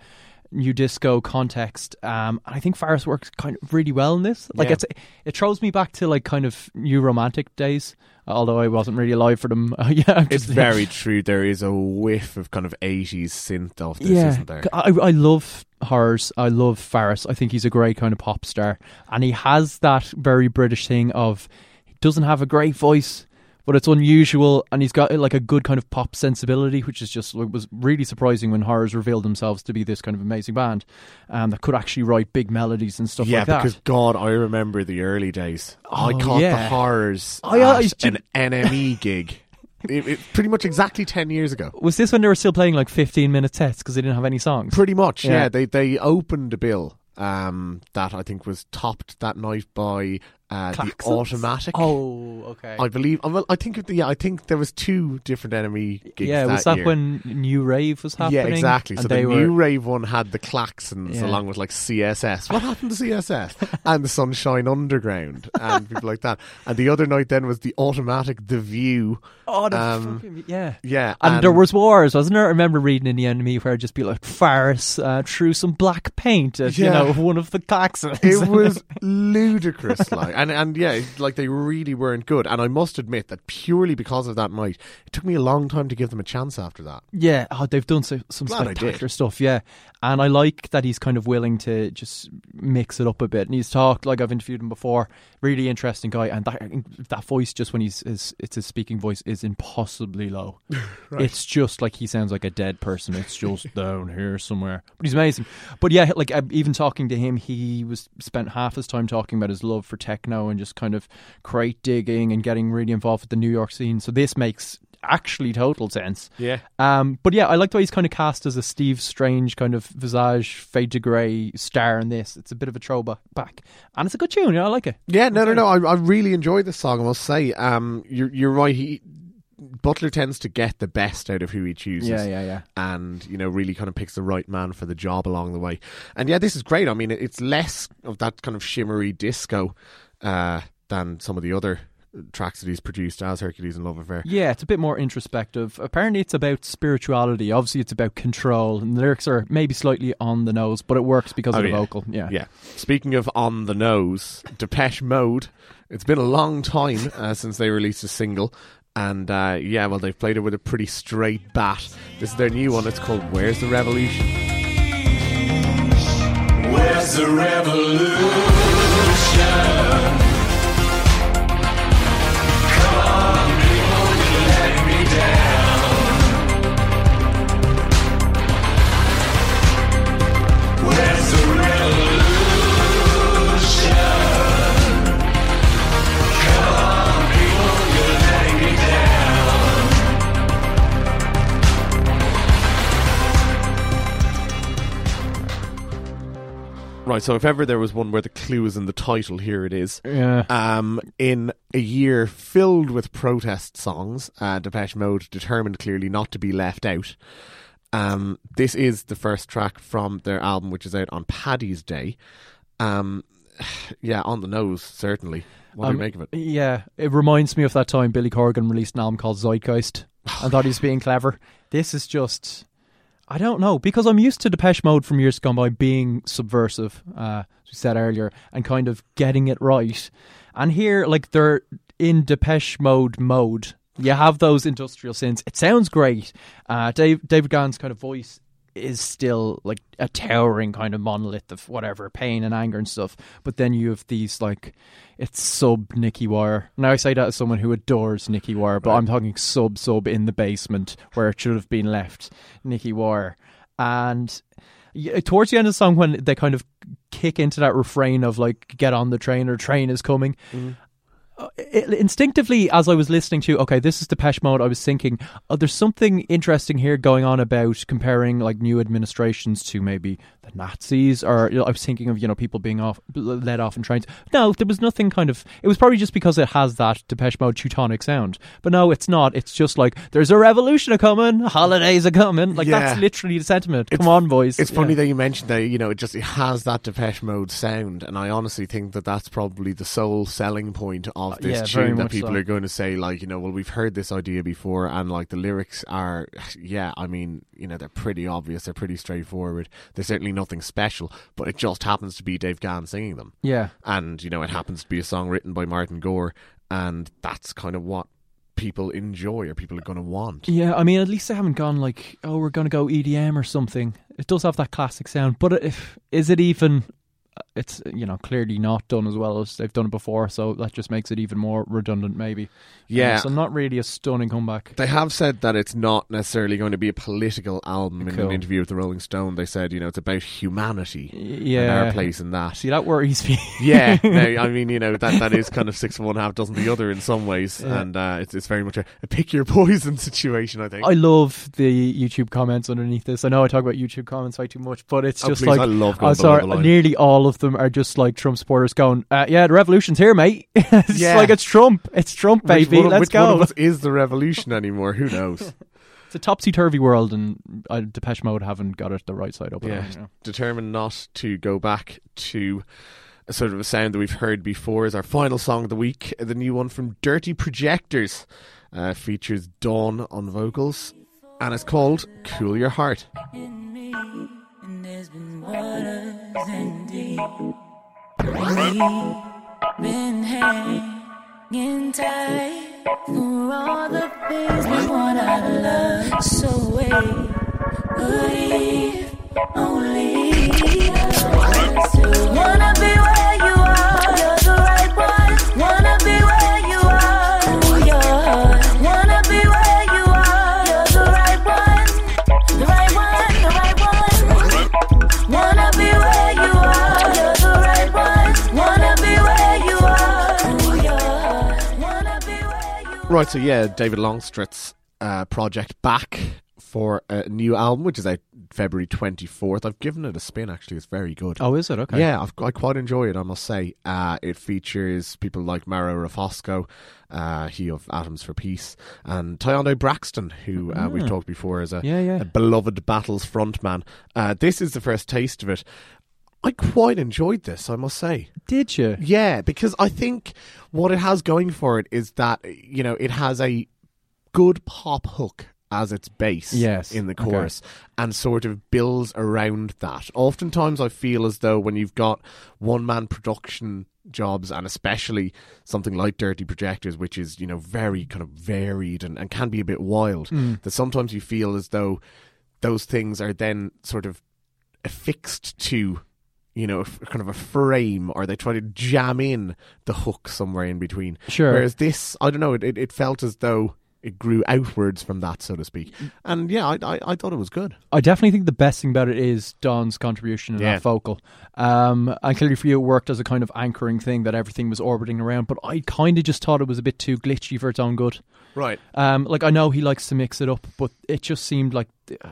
new disco context. Um, and I think Farah's works kind of really well in this. Like yeah. it's, it throws me back to like kind of new romantic days. Although I wasn't really alive for them. Uh, yeah, it's very true. There is a whiff of kind of eighties synth of this, yeah. isn't there? I, I love horrors. I love Farah. I think he's a great kind of pop star. And he has that very British thing of he doesn't have a great voice, but it's unusual, and he's got like a good kind of pop sensibility, which is just was really surprising when horrors revealed themselves to be this kind of amazing band um, that could actually write big melodies and stuff yeah, like that. Yeah, because God, I remember the early days. Oh, I caught yeah. the horrors I, I, at I, an N M E gig. It, it, pretty much exactly ten years ago. Was this when they were still playing like fifteen minute sets because they didn't have any songs? Pretty much, yeah. yeah they they opened a bill um, that I think was topped that night by Uh, the Automatic. Oh, okay. I believe. Well, I think. Yeah, I think there was two different N M E gigs. Yeah, was that, that year. When New Rave was happening? Yeah, exactly. And so the were... New Rave one had the Klaxons yeah. along with like C S S. What happened to C S S? And the Sunshine Underground and people like that. And the other night then was the Automatic, The View. Oh, the um, fucking, yeah, yeah. And, and there was wars, wasn't there? I remember reading in the N M E where I'd just be like, Farris uh, threw some black paint at yeah. you know one of the Klaxons. It was ludicrous, like. And, and yeah, like they really weren't good. And I must admit that purely because of that night, it took me a long time to give them a chance after that. Yeah, oh, they've done so, some Glad spectacular stuff, yeah. And I like that he's kind of willing to just mix it up a bit. And he's talked, like I've interviewed him before, really interesting guy. And that that voice, just when he's his, it's his speaking voice, is impossibly low. Right. It's just like he sounds like a dead person. It's just down here somewhere. But he's amazing. But yeah, like even talking to him, he was spent half his time talking about his love for techno and just kind of crate digging and getting really involved with the New York scene. So this makes actually total sense. Yeah. Um, but yeah, I like the way he's kind of cast as a Steve Strange kind of visage, fade to grey star in this. It's a bit of a throwback. And it's a good tune. You know, I like it. Yeah, no, no, no. I, I really enjoyed this song, I must say. Um, you're, you're right. He... Butler tends to get the best out of who he chooses. Yeah, yeah, yeah. And, you know, really kind of picks the right man for the job along the way. And yeah, this is great. I mean, it's less of that kind of shimmery disco uh, than some of the other tracks that he's produced as Hercules and Love Affair. Yeah, it's a bit more introspective. Apparently it's about spirituality. Obviously it's about control, and the lyrics are maybe slightly on the nose, but it works because oh, of the yeah. vocal. Yeah. yeah. Speaking of on the nose, Depeche Mode. It's been a long time uh, since they released a single. And uh, yeah, well, they've played it with a pretty straight bat. This is their new one. It's called Where's the Revolution? Where's the revolution? Right, so if ever there was one where the clue is in the title, here it is. Yeah. Um, in a year filled with protest songs, uh, Depeche Mode determined clearly not to be left out. Um, this is the first track from their album, which is out on Paddy's Day. Um, yeah, on the nose, certainly. What do um, you make of it? Yeah, it reminds me of that time Billy Corgan released an album called Zeitgeist and thought he was being clever. This is just... I don't know, because I'm used to Depeche Mode from years gone by being subversive, uh, as we said earlier, and kind of getting it right. And here, like, they're in Depeche Mode mode. You have those industrial synths. It sounds great. Uh, Dave, David Gann's kind of voice is still, like, a towering kind of monolith of whatever, pain and anger and stuff. But then you have these, like, it's sub-Nicky Wire. Now, I say that as someone who adores Nicky Wire, but right. I'm talking sub-sub in the basement where it should have been left, Nicky Wire. And towards the end of the song, when they kind of kick into that refrain of, like, get on the train or train is coming... Mm. it, instinctively, as I was listening to, okay, this is Depeche Mode, I was thinking, oh, there's something interesting here going on about comparing like new administrations to maybe the Nazis, or you know, I was thinking of, you know, people being off, let off in trains. No, there was nothing kind of, it was probably just because it has that Depeche Mode Teutonic sound. But no, it's not. It's just like, there's a revolution a-coming, holidays a-coming. Like, yeah. That's literally the sentiment. It's, come on, boys. It's yeah. funny that you mentioned that, you know, it just it has that Depeche Mode sound, and I honestly think that that's probably the sole selling point of this yeah, tune, that people so. are going to say, like, you know, well, we've heard this idea before, and like the lyrics are, yeah, I mean, you know, they're pretty obvious, they're pretty straightforward, they're certainly nothing special, but it just happens to be Dave Gann singing them. Yeah. And, you know, it happens to be a song written by Martin Gore, and that's kind of what people enjoy, or people are going to want. Yeah, I mean, at least they haven't gone like, oh, we're going to go E D M or something. It does have that classic sound, but if, is it even... It's, you know, clearly not done as well as they've done it before, so that just makes it even more redundant, maybe. Yeah. Um, so not really a stunning comeback. They have said that it's not necessarily going to be a political album. Cool. In an interview with the Rolling Stone, they said, you know, it's about humanity. Yeah. And our place in that. See, that worries me. Yeah. No, I mean, you know, that, that is kind of six of one, half dozen the other in some ways, yeah. and uh, it's, it's very much a, a pick your poison situation, I think. I love the YouTube comments underneath this. I know I talk about YouTube comments way too much, but it's oh, just please, like... I love going oh, sorry, nearly all of them are just like Trump supporters going, uh, yeah, the revolution's here, mate. It's yeah. like, it's Trump. It's Trump, baby. Which one, Let's which go. One of us is the revolution anymore? Who knows? It's a topsy-turvy world, and uh, Depeche Mode haven't got it the right side up. Yeah. You know. Determined not to go back to a sort of a sound that we've heard before is our final song of the week. The new one from Dirty Projectors uh, features Dawn on vocals, and it's called Cool Your Heart. There's been waters and deep. We've been hanging tight for all the things we want out of love. So wait, believe only us to wanna be where you are. You're the right one. Wanna be where you are. Ooh, your heart. Wanna be where you are. You're the right one. The right one. Wanna be where you are, you're the right one. Wanna be where you are, you're right. Wanna be where you are. Right, so yeah, David Longstreet's uh, project back for a new album, which is out February twenty-fourth. I've given it a spin, actually. It's very good. Oh, is it? Okay. Yeah, I've, I quite enjoy it, I must say. Uh, it features people like Maro Rafosco, uh, he of Atoms for Peace, and Tyondo Braxton, who uh, mm. we've talked before as a, yeah, yeah. a beloved Battles frontman. Uh, this is the first taste of it. I quite enjoyed this, I must say. Did you? Yeah, because I think what it has going for it is that, you know, it has a good pop hook as its base yes. in the chorus, okay. and sort of builds around that. Oftentimes I feel as though when you've got one-man production jobs, and especially something like Dirty Projectors, which is, you know, very kind of varied and, and can be a bit wild, mm. that sometimes you feel as though those things are then sort of affixed to, you know, kind of a frame, or they try to jam in the hook somewhere in between. Sure. Whereas this, I don't know, it, it, it felt as though it grew outwards from that, so to speak. And yeah, I, I I thought it was good. I definitely think the best thing about it is Don's contribution and yeah. that vocal. Um, and clearly for you, it worked as a kind of anchoring thing that everything was orbiting around, but I kind of just thought it was a bit too glitchy for its own good. Right. Um, like, I know he likes to mix it up, but it just seemed like uh,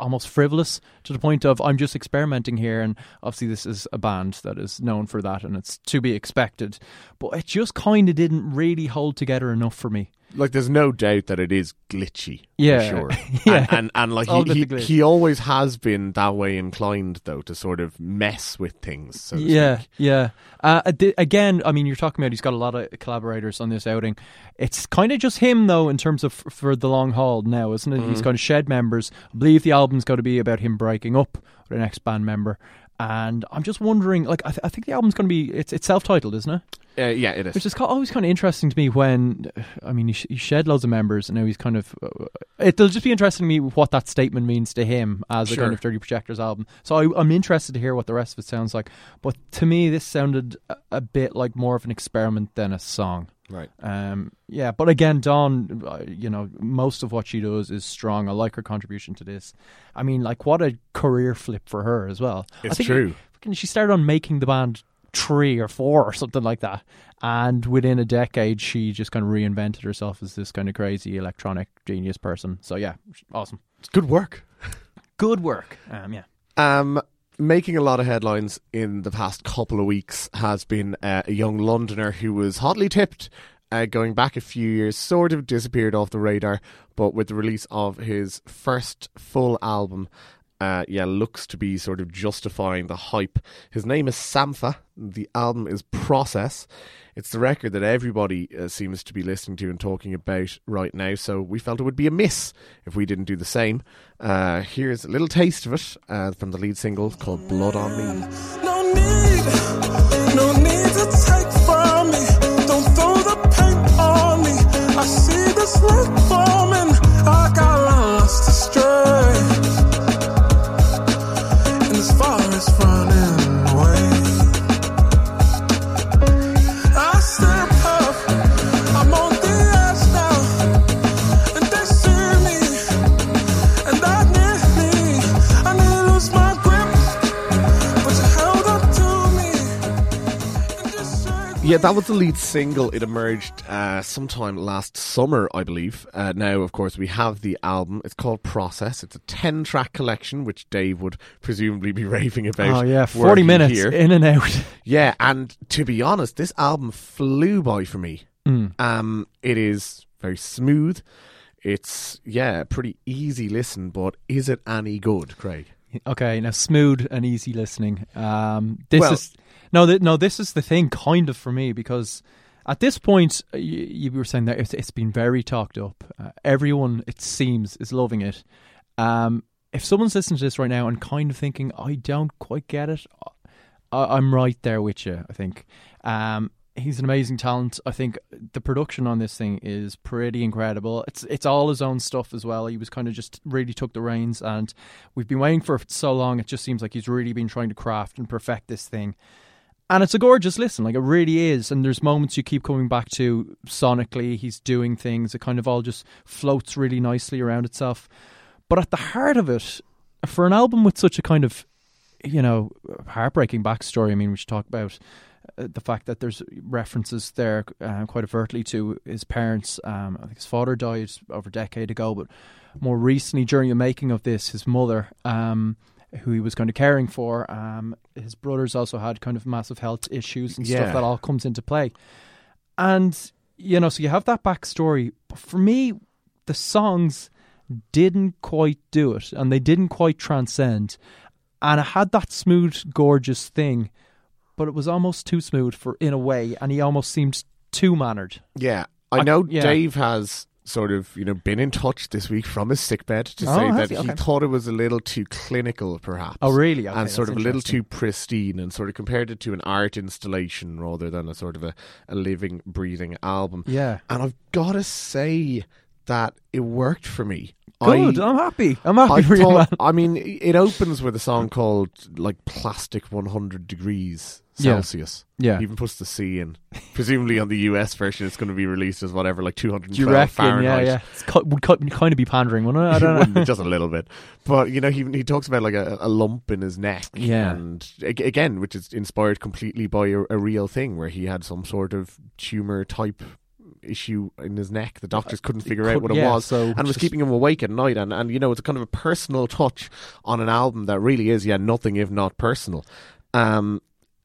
almost frivolous to the point of, I'm just experimenting here, and obviously this is a band that is known for that, and it's to be expected. But it just kind of didn't really hold together enough for me. Like, there's no doubt that it is glitchy, yeah. for sure. yeah. And, and, and like, he, he, he always has been that way inclined, though, to sort of mess with things, so to yeah, speak. Yeah, yeah. Uh, again, I mean, you're talking about he's got a lot of collaborators on this outing. It's kind of just him, though, in terms of f- for the long haul now, isn't it? Mm-hmm. He's kind of shed members. I believe the album's going to be about him breaking up with an ex-band member. And I'm just wondering, like, I, th- I think the album's going to be, it's, it's self-titled, isn't it? Uh, yeah, it is. Which is always kind of interesting to me when, I mean, he, sh- he shed loads of members, and now he's kind of, uh, it'll just be interesting to me what that statement means to him as sure. a kind of Dirty Projectors album. So I, I'm interested to hear what the rest of it sounds like. But to me, this sounded a, a bit like more of an experiment than a song. Right. Um, yeah, but again, Dawn, you know, most of what she does is strong. I like her contribution to this. I mean, like, what a career flip for her as well. It's I think true. She started on Making the Band three or four or something like that. And within a decade, she just kind of reinvented herself as this kind of crazy electronic genius person. So yeah, awesome. It's good work. Good work. Um, yeah. Um, making a lot of headlines in the past couple of weeks has been uh, a young Londoner who was hotly tipped uh, going back a few years, sort of disappeared off the radar, but with the release of his first full album, Uh, yeah, looks to be sort of justifying the hype. His name is Sampha. The album is Process. It's the record that everybody uh, seems to be listening to and talking about right now, so we felt it would be amiss if we didn't do the same. Uh, here's a little taste of it uh, from the lead single called Blood on Me. No need, no need to take from me. Don't throw the paint on me. I see this look forming. I got lost astray. Yeah, that was the lead single. It emerged uh, sometime last summer, I believe. Uh, now, of course, we have the album. It's called Process. It's a ten-track collection, which Dave would presumably be raving about. Oh, yeah, forty minutes here. In and out. Yeah, and to be honest, this album flew by for me. Mm. Um, it is very smooth. It's, yeah, pretty easy listen, but is it any good, Craig? Okay, now smooth and easy listening. Um, this well, is... No, th- no, this is the thing, kind of, for me, because at this point, you, you were saying that it's, it's been very talked up. Uh, everyone, it seems, is loving it. Um, if someone's listening to this right now and kind of thinking, I don't quite get it, I, I'm right there with you, I think. Um, he's an amazing talent. I think the production on this thing is pretty incredible. It's it's all his own stuff as well. He was kind of just really took the reins, and we've been waiting for so long. It just seems like he's really been trying to craft and perfect this thing. And it's a gorgeous listen, like it really is. And there's moments you keep coming back to sonically. He's doing things. It kind of all just floats really nicely around itself. But at the heart of it, for an album with such a kind of, you know, heartbreaking backstory, I mean, we should talk about uh, the fact that there's references there uh, quite overtly to his parents. Um, I think his father died over a decade ago, but more recently during the making of this, his mother... Um, who he was kind of caring for. Um, his brothers also had kind of massive health issues and yeah. stuff that all comes into play. And, you know, so you have that backstory. But for me, the songs didn't quite do it, and they didn't quite transcend. And it had that smooth, gorgeous thing, but it was almost too smooth for in a way, and he almost seemed too mannered. Yeah, I know I, yeah. Dave has... sort of, you know, been in touch this week from his sickbed to oh, say that he okay. thought it was a little too clinical, perhaps. Oh, really? Okay, and sort of a little too pristine, and sort of compared it to an art installation rather than a sort of a, a living, breathing album. Yeah. And I've got to say that it worked for me. Good, I, I'm happy. I'm happy I for thought, you, man. I mean, it opens with a song called, like, Plastic one hundred degrees Celsius. Yeah. yeah. Even puts the C in. Presumably on the U S version, it's going to be released as whatever, like two hundred twelve Fahrenheit. Yeah, yeah. It's co- would co- kind of be pandering, wouldn't it? I don't know. Just a little bit. But, you know, he he talks about, like, a, a lump in his neck. Yeah. And, again, which is inspired completely by a, a real thing where he had some sort of tumour-type issue in his neck. The doctors couldn't figure could, out what yeah, it was so and was keeping him awake at night, and, and you know, it's a kind of a personal touch on an album that really is yeah nothing if not personal. Um,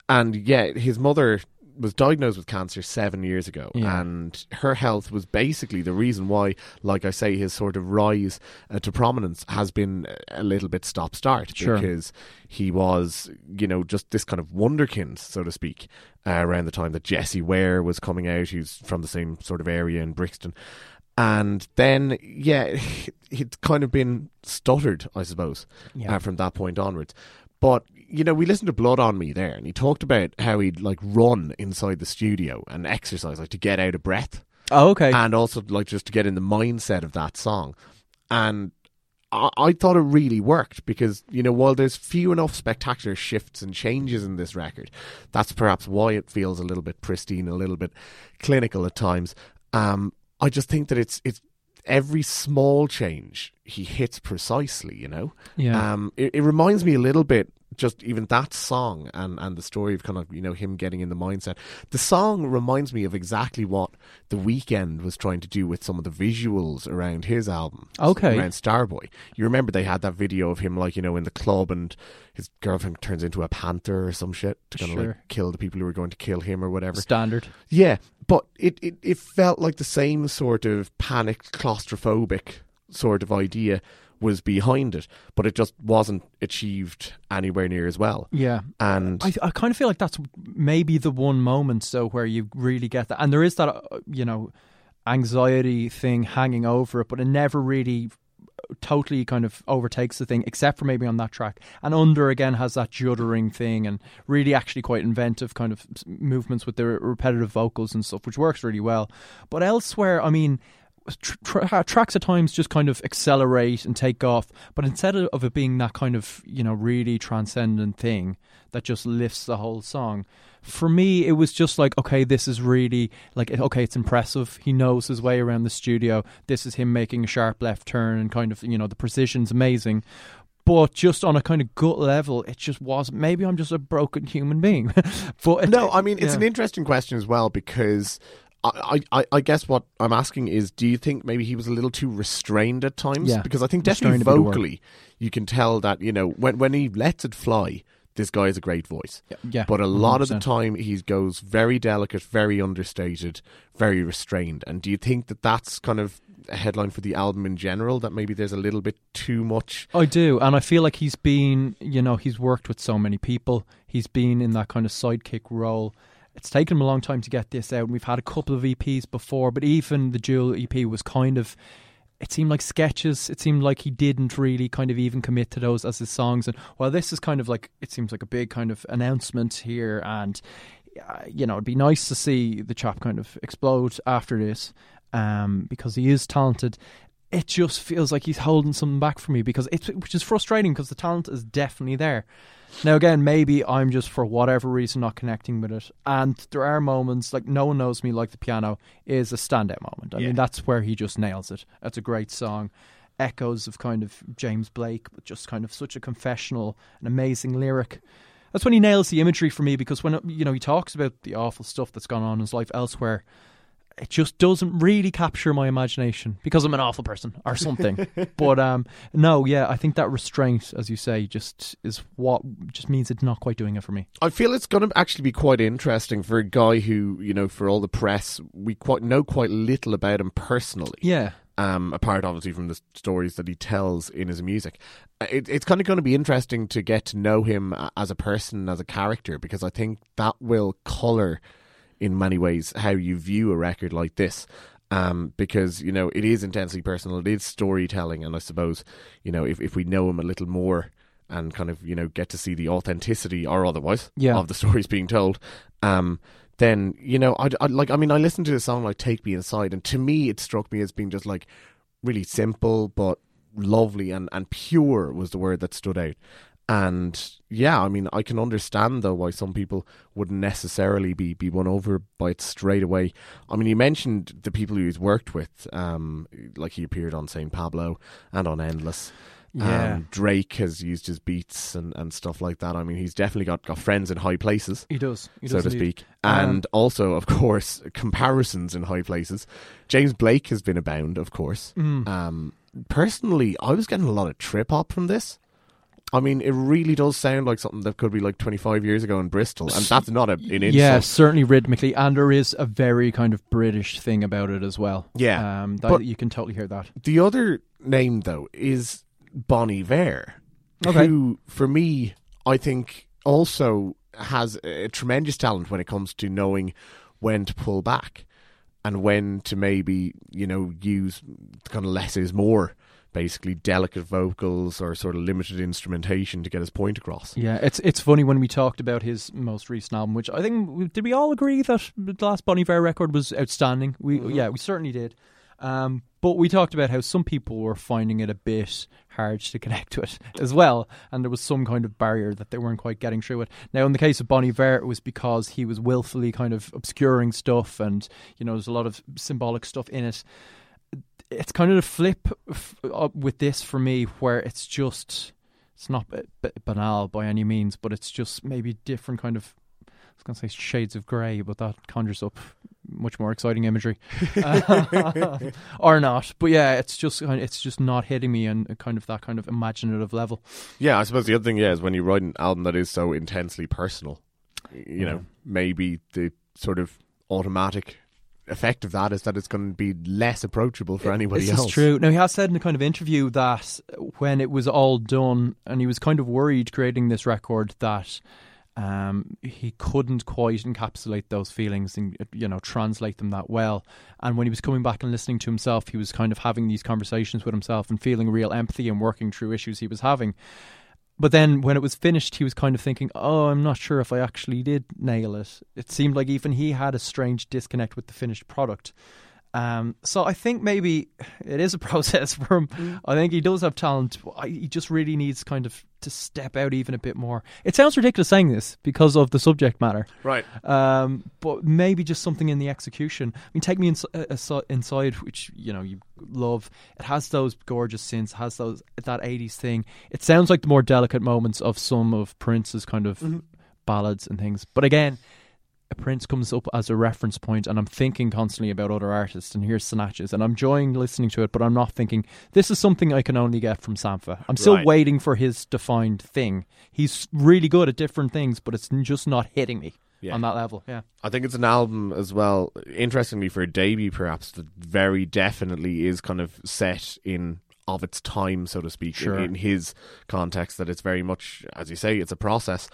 and yeah, his mother was diagnosed with cancer seven years ago yeah. and her health was basically the reason why, like I say, his sort of rise uh, to prominence has been a little bit stop-start sure. because he was, you know, just this kind of wunderkind, so to speak, uh, around the time that Jessie Ware was coming out, who's from the same sort of area in Brixton. And then, yeah, it's kind of been stuttered, I suppose, yeah. uh, from that point onwards. But, you know, we listened to Blood on Me there, and he talked about how he'd, like, run inside the studio and exercise, like, to get out of breath. Oh, okay. And also, like, just to get in the mindset of that song. And I, I thought it really worked because, you know, while there's few enough spectacular shifts and changes in this record, that's perhaps why it feels a little bit pristine, a little bit clinical at times. Um, I just think that it's it's... every small change he hits precisely, you know? Yeah. Um, it, it reminds me a little bit, just even that song and, and the story of kind of, you know, him getting in the mindset. The song reminds me of exactly what The Weeknd was trying to do with some of the visuals around his album. Okay. Around Starboy. You remember they had that video of him, like, you know, in the club, and his girlfriend turns into a panther or some shit to kind of sure. like kill the people who were going to kill him or whatever. Standard. Yeah. But it, it, it felt like the same sort of panicked, claustrophobic sort of idea was behind it, but it just wasn't achieved anywhere near as well. Yeah. And I, I kind of feel like that's maybe the one moment so where you really get that, and there is that, you know, anxiety thing hanging over it, but it never really totally kind of overtakes the thing, except for maybe on that track. And Under again has that juddering thing and really actually quite inventive kind of movements with the repetitive vocals and stuff, which works really well. But elsewhere, I mean, Tra- tra- tracks at times just kind of accelerate and take off, but instead of it being that kind of, you know, really transcendent thing that just lifts the whole song, for me it was just like, okay, this is really like, okay, it's impressive, he knows his way around the studio, this is him making a sharp left turn and kind of, you know, the precision's amazing. But just on a kind of gut level, it just wasn't. Maybe I'm just a broken human being. But it, no, I mean, it's yeah. an interesting question as well, because I, I, I guess what I'm asking is, do you think maybe he was a little too restrained at times? Yeah. Because I think definitely vocally, you can tell that, you know, when, when he lets it fly, this guy has a great voice. Yeah. Yeah. But a lot one hundred percent of the time, he goes very delicate, very understated, very restrained. And do you think that that's kind of a headline for the album in general, that maybe there's a little bit too much? I do, and I feel like he's been, you know, he's worked with so many people. He's been in that kind of sidekick role. It's taken him a long time to get this out, and we've had a couple of E Ps before, but even the Jewel E P was kind of, it seemed like sketches. It seemed like he didn't really kind of even commit to those as his songs. And while this is kind of like, it seems like a big kind of announcement here, and, uh, you know, it'd be nice to see the chap kind of explode after this, um, because he is talented. It just feels like he's holding something back for me, because it's, which is frustrating, because the talent is definitely there. Now, again, maybe I'm just, for whatever reason, not connecting with it. And there are moments, like No One Knows Me Like the Piano is a standout moment. I yeah. mean, that's where he just nails it. That's a great song. Echoes of kind of James Blake, but just kind of such a confessional and amazing lyric. That's when he nails the imagery for me, because when, you know, he talks about the awful stuff that's gone on in his life elsewhere, it just doesn't really capture my imagination, because I'm an awful person or something. But um, no, yeah, I think that restraint, as you say, just is what just means it's not quite doing it for me. I feel it's going to actually be quite interesting for a guy who, you know, for all the press, we quite know quite little about him personally. Yeah. Um, apart, obviously, from the stories that he tells in his music. It, it's kind of going to be interesting to get to know him as a person, as a character, because I think that will colour in many ways how you view a record like this, um, because, you know, it is intensely personal, it is storytelling, and I suppose, you know, if, if we know him a little more and kind of, you know, get to see the authenticity or otherwise yeah. of the stories being told, um, then, you know, I like, I mean, I listened to a song like Take Me Inside, and to me it struck me as being just like really simple but lovely, and, and pure was the word that stood out. And yeah, I mean, I can understand though why some people wouldn't necessarily be, be won over by it straight away. I mean, you mentioned the people he's worked with, um, like he appeared on Saint Pablo and on Endless. Yeah. Um, Drake has used his beats and, and stuff like that. I mean, he's definitely got, got friends in high places. He does, he does so indeed. to speak. And um, also, of course, comparisons in high places. James Blake has been abound, of course. Mm. Um, personally, I was getting a lot of trip hop from this. I mean, it really does sound like something that could be like twenty-five years ago in Bristol, and that's not a, an insult. Yeah, certainly rhythmically, and there is a very kind of British thing about it as well. Yeah. Um, that, you can totally hear that. The other name, though, is Bon Iver, okay. who, for me, I think also has a tremendous talent when it comes to knowing when to pull back and when to maybe, you know, use kind of less is more, basically delicate vocals or sort of limited instrumentation to get his point across. Yeah, it's it's funny when we talked about his most recent album, which I think, did we all agree that the last Bon Iver record was outstanding? We mm-hmm. Yeah, we certainly did. Um, but we talked about how some people were finding it a bit hard to connect to it as well, and there was some kind of barrier that they weren't quite getting through it. Now, in the case of Bon Iver, it was because he was willfully kind of obscuring stuff, and, you know, there's a lot of symbolic stuff in it. It's kind of a flip f- with this for me, where it's just It's not b- b- banal by any means, but it's just maybe different kind of, I was going to say shades of grey, but that conjures up much more exciting imagery. Or not. But yeah, it's just it's just not hitting me on kind of that kind of imaginative level. Yeah, I suppose the other thing, yeah, is when you write an album that is so intensely personal, you know, yeah. maybe the sort of automatic effect of that is that it's going to be less approachable for anybody this else. This is true. Now, he has said in a kind of interview that when it was all done, and he was kind of worried creating this record that um, he couldn't quite encapsulate those feelings and, you know, translate them that well. And when he was coming back and listening to himself, he was kind of having these conversations with himself and feeling real empathy and working through issues he was having. But then when it was finished, he was kind of thinking, oh, I'm not sure if I actually did nail it. It seemed like even he had a strange disconnect with the finished product. Um, so I think maybe it is a process for him. Mm. I think he does have talent. He just really needs kind of to step out even a bit more. It sounds ridiculous saying this because of the subject matter. Right. Um, but maybe just something in the execution. I mean, Take Me Ins- Inside, which, you know, you love. It has those gorgeous synths, has those that eighties thing. It sounds like the more delicate moments of some of Prince's kind of mm-hmm. ballads and things. But again, Prince comes up as a reference point, and I'm thinking constantly about other artists, and here's snatches, and I'm enjoying listening to it, but I'm not thinking this is something I can only get from Sampha. I'm still right. waiting for his defined thing. He's really good at different things, but it's just not hitting me yeah. on that level. Yeah, I think it's an album as well, interestingly, for a debut perhaps, that very definitely is kind of set in of its time, so to speak, sure. in, in his context, that it's very much, as you say, it's a process.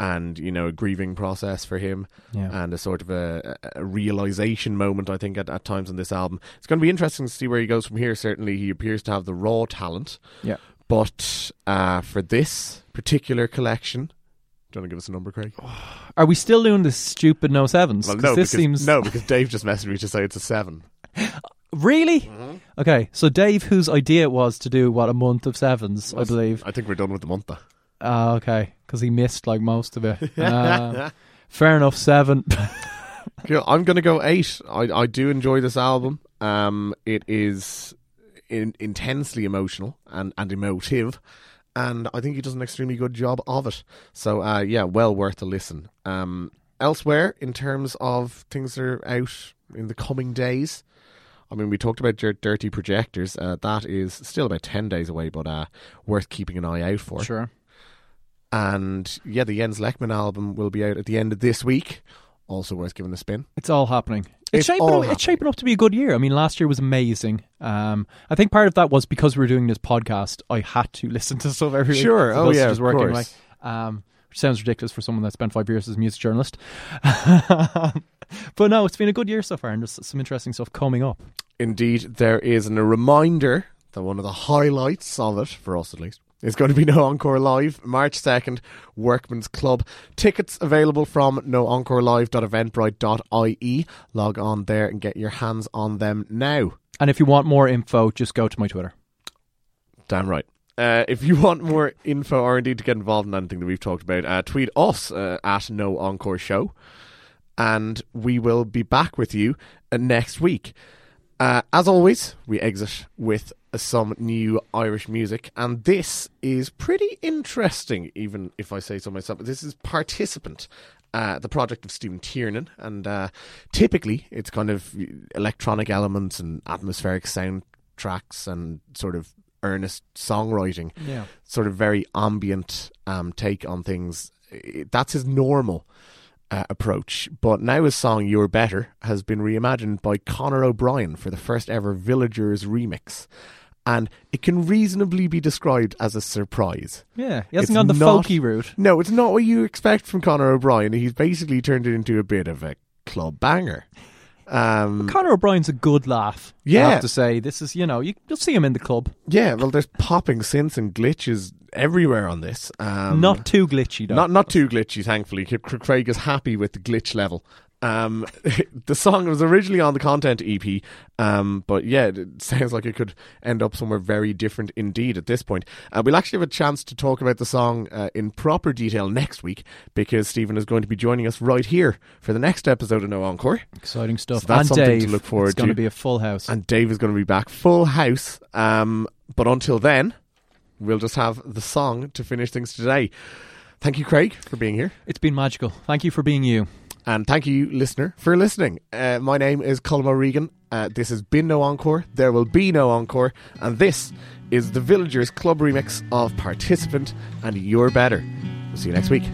And, you know, a grieving process for him yeah. and a sort of a, a realization moment, I think, at, at times on this album. It's going to be interesting to see where he goes from here. Certainly, he appears to have the raw talent. Yeah. But uh, for this particular collection, do you want to give us a number, Craig? Are we still doing this stupid no sevens? Well, no, this because, seems... no, because Dave just messaged me to say it's a seven. Really? Mm-hmm. Okay, so Dave, whose idea it was to do, what, a month of sevens, well, I believe. I think we're done with the month, though. Oh, uh, okay, because he missed like most of it. Uh, fair enough, seven. Cool. I'm going to go eight. I, I do enjoy this album. Um, it is in, intensely emotional and, and emotive, and I think he does an extremely good job of it. So, uh, yeah, well worth a listen. Um, elsewhere, in terms of things that are out in the coming days, I mean, we talked about Dirty Projectors. Uh, that is still about ten days away, but uh, worth keeping an eye out for. Sure. And yeah, the Jens Lechmann album will be out at the end of this week. Also worth giving a spin. It's all happening. It's, it's, shaping, all up, happening. It's shaping up to be a good year. I mean, last year was amazing. Um, I think part of that was because we were doing this podcast, I had to listen to stuff every week. Sure. Oh, yeah, of working, course. Right? Um, which sounds ridiculous for someone that spent five years as a music journalist. But no, it's been a good year so far, and there's some interesting stuff coming up. Indeed, there is. And a reminder that one of the highlights of it, for us at least, it's going to be No Encore Live, March second, Workman's Club. Tickets available from no encore live dot eventbrite dot i e. Log on there and get your hands on them now. And if you want more info, just go to my Twitter. Damn right. Uh, if you want more info or indeed to get involved in anything that we've talked about, uh, tweet us uh, at No Encore Show. And we will be back with you uh, next week. Uh, as always, we exit with some new Irish music, and this is pretty interesting, even if I say so myself. This is Participant, uh, the project of Stephen Tiernan, and uh, typically it's kind of electronic elements and atmospheric soundtracks and sort of earnest songwriting, yeah. sort of very ambient um, take on things. That's his normal Uh, approach, but now his song You're Better has been reimagined by Conor O'Brien for the first ever Villagers remix, and it can reasonably be described as a surprise. Yeah, he hasn't it's gone the not, folky route. No, it's not what you expect from Conor O'Brien. He's basically turned it into a bit of a club banger. Um, Conor O'Brien's a good laugh, yeah. I have to say. This is, you know, you, you'll see him in the club. Yeah, well, there's popping synths and glitches everywhere on this. Um, not too glitchy, though. Not not too glitchy, thankfully. Craig is happy with the glitch level. Um, the song was originally on the Content E P, um, but yeah, it sounds like it could end up somewhere very different indeed at this point. Uh, we'll actually have a chance to talk about the song uh, in proper detail next week, because Stephen is going to be joining us right here for the next episode of No Encore. Exciting stuff. So that's and something Dave, to look forward to. It's going to be a full house. And Dave is going to be back full house. Um, but until then, we'll just have the song to finish things today. Thank you, Craig, for being here. It's been magical. Thank you for being you. And thank you, listener, for listening. Uh, my name is Colm O'Regan. Uh, this has been No Encore. There will be no encore. And this is the Villagers Club remix of Participant and You're Better. We'll see you next week.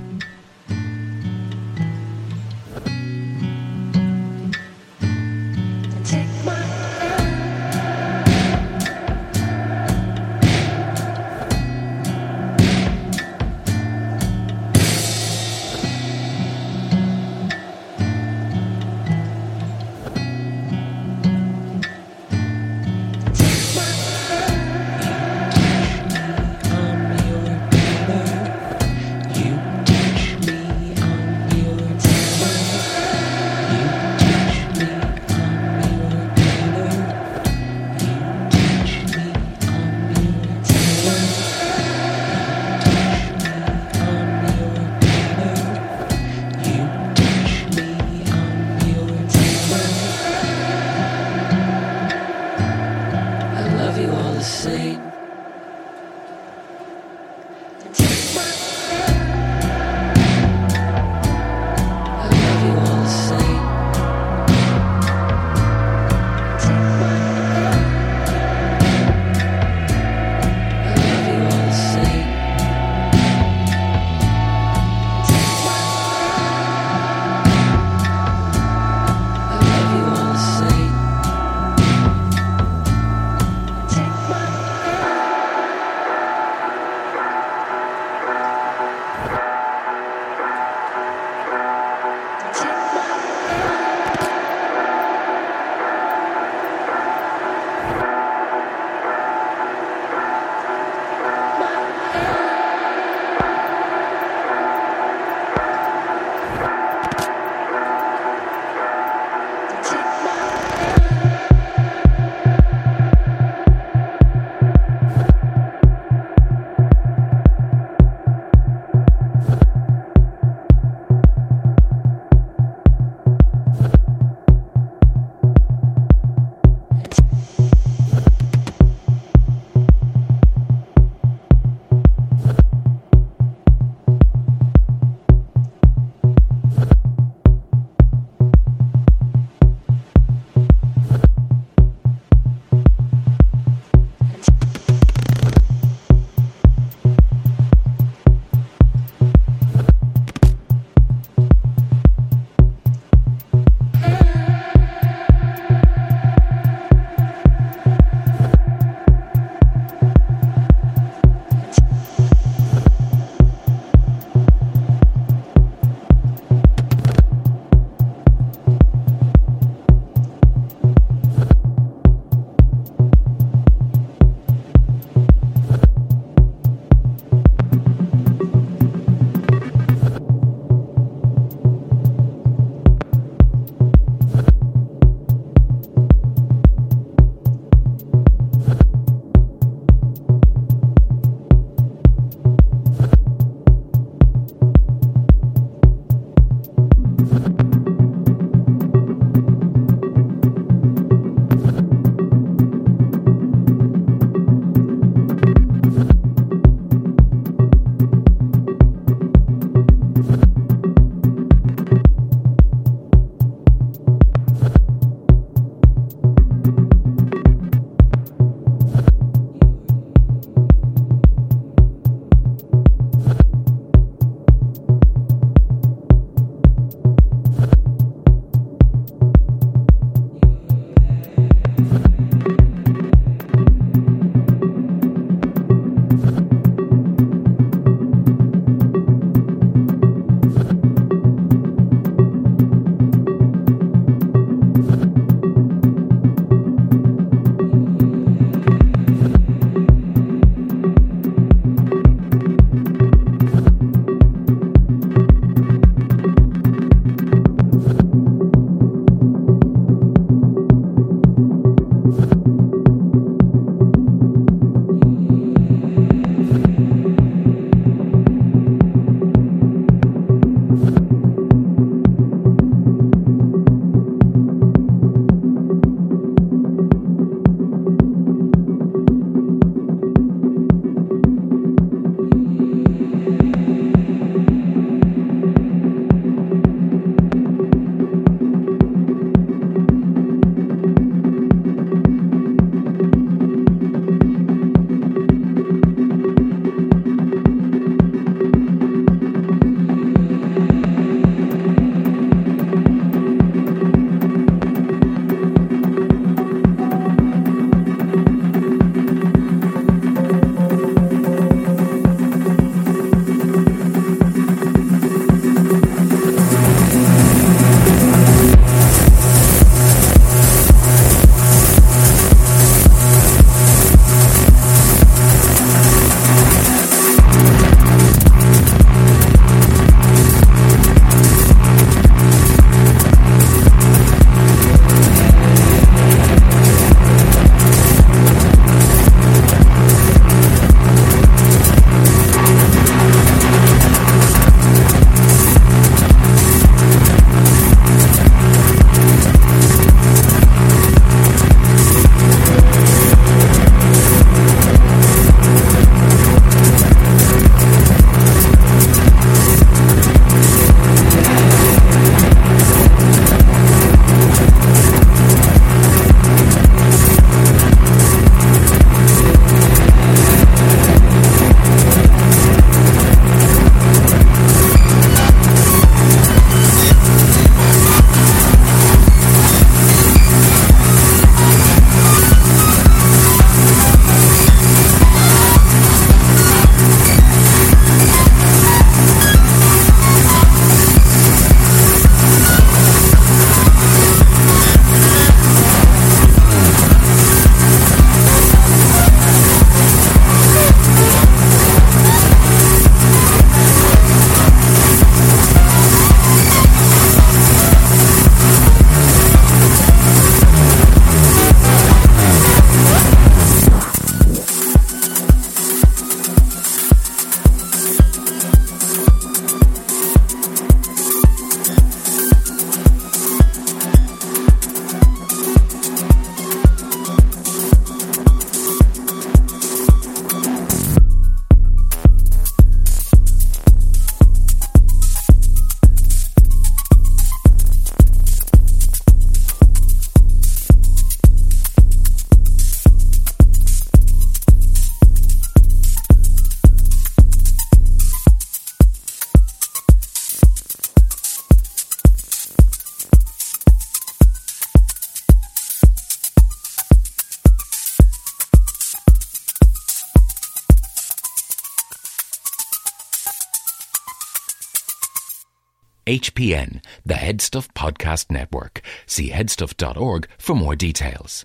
H P N, the Headstuff Podcast Network. See headstuff dot org for more details.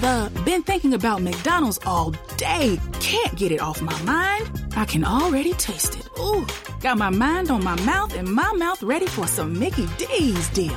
The been thinking about McDonald's all day. Can't get it off my mind. I can already taste it. Ooh, got my mind on my mouth and my mouth ready for some Mickey D's deal.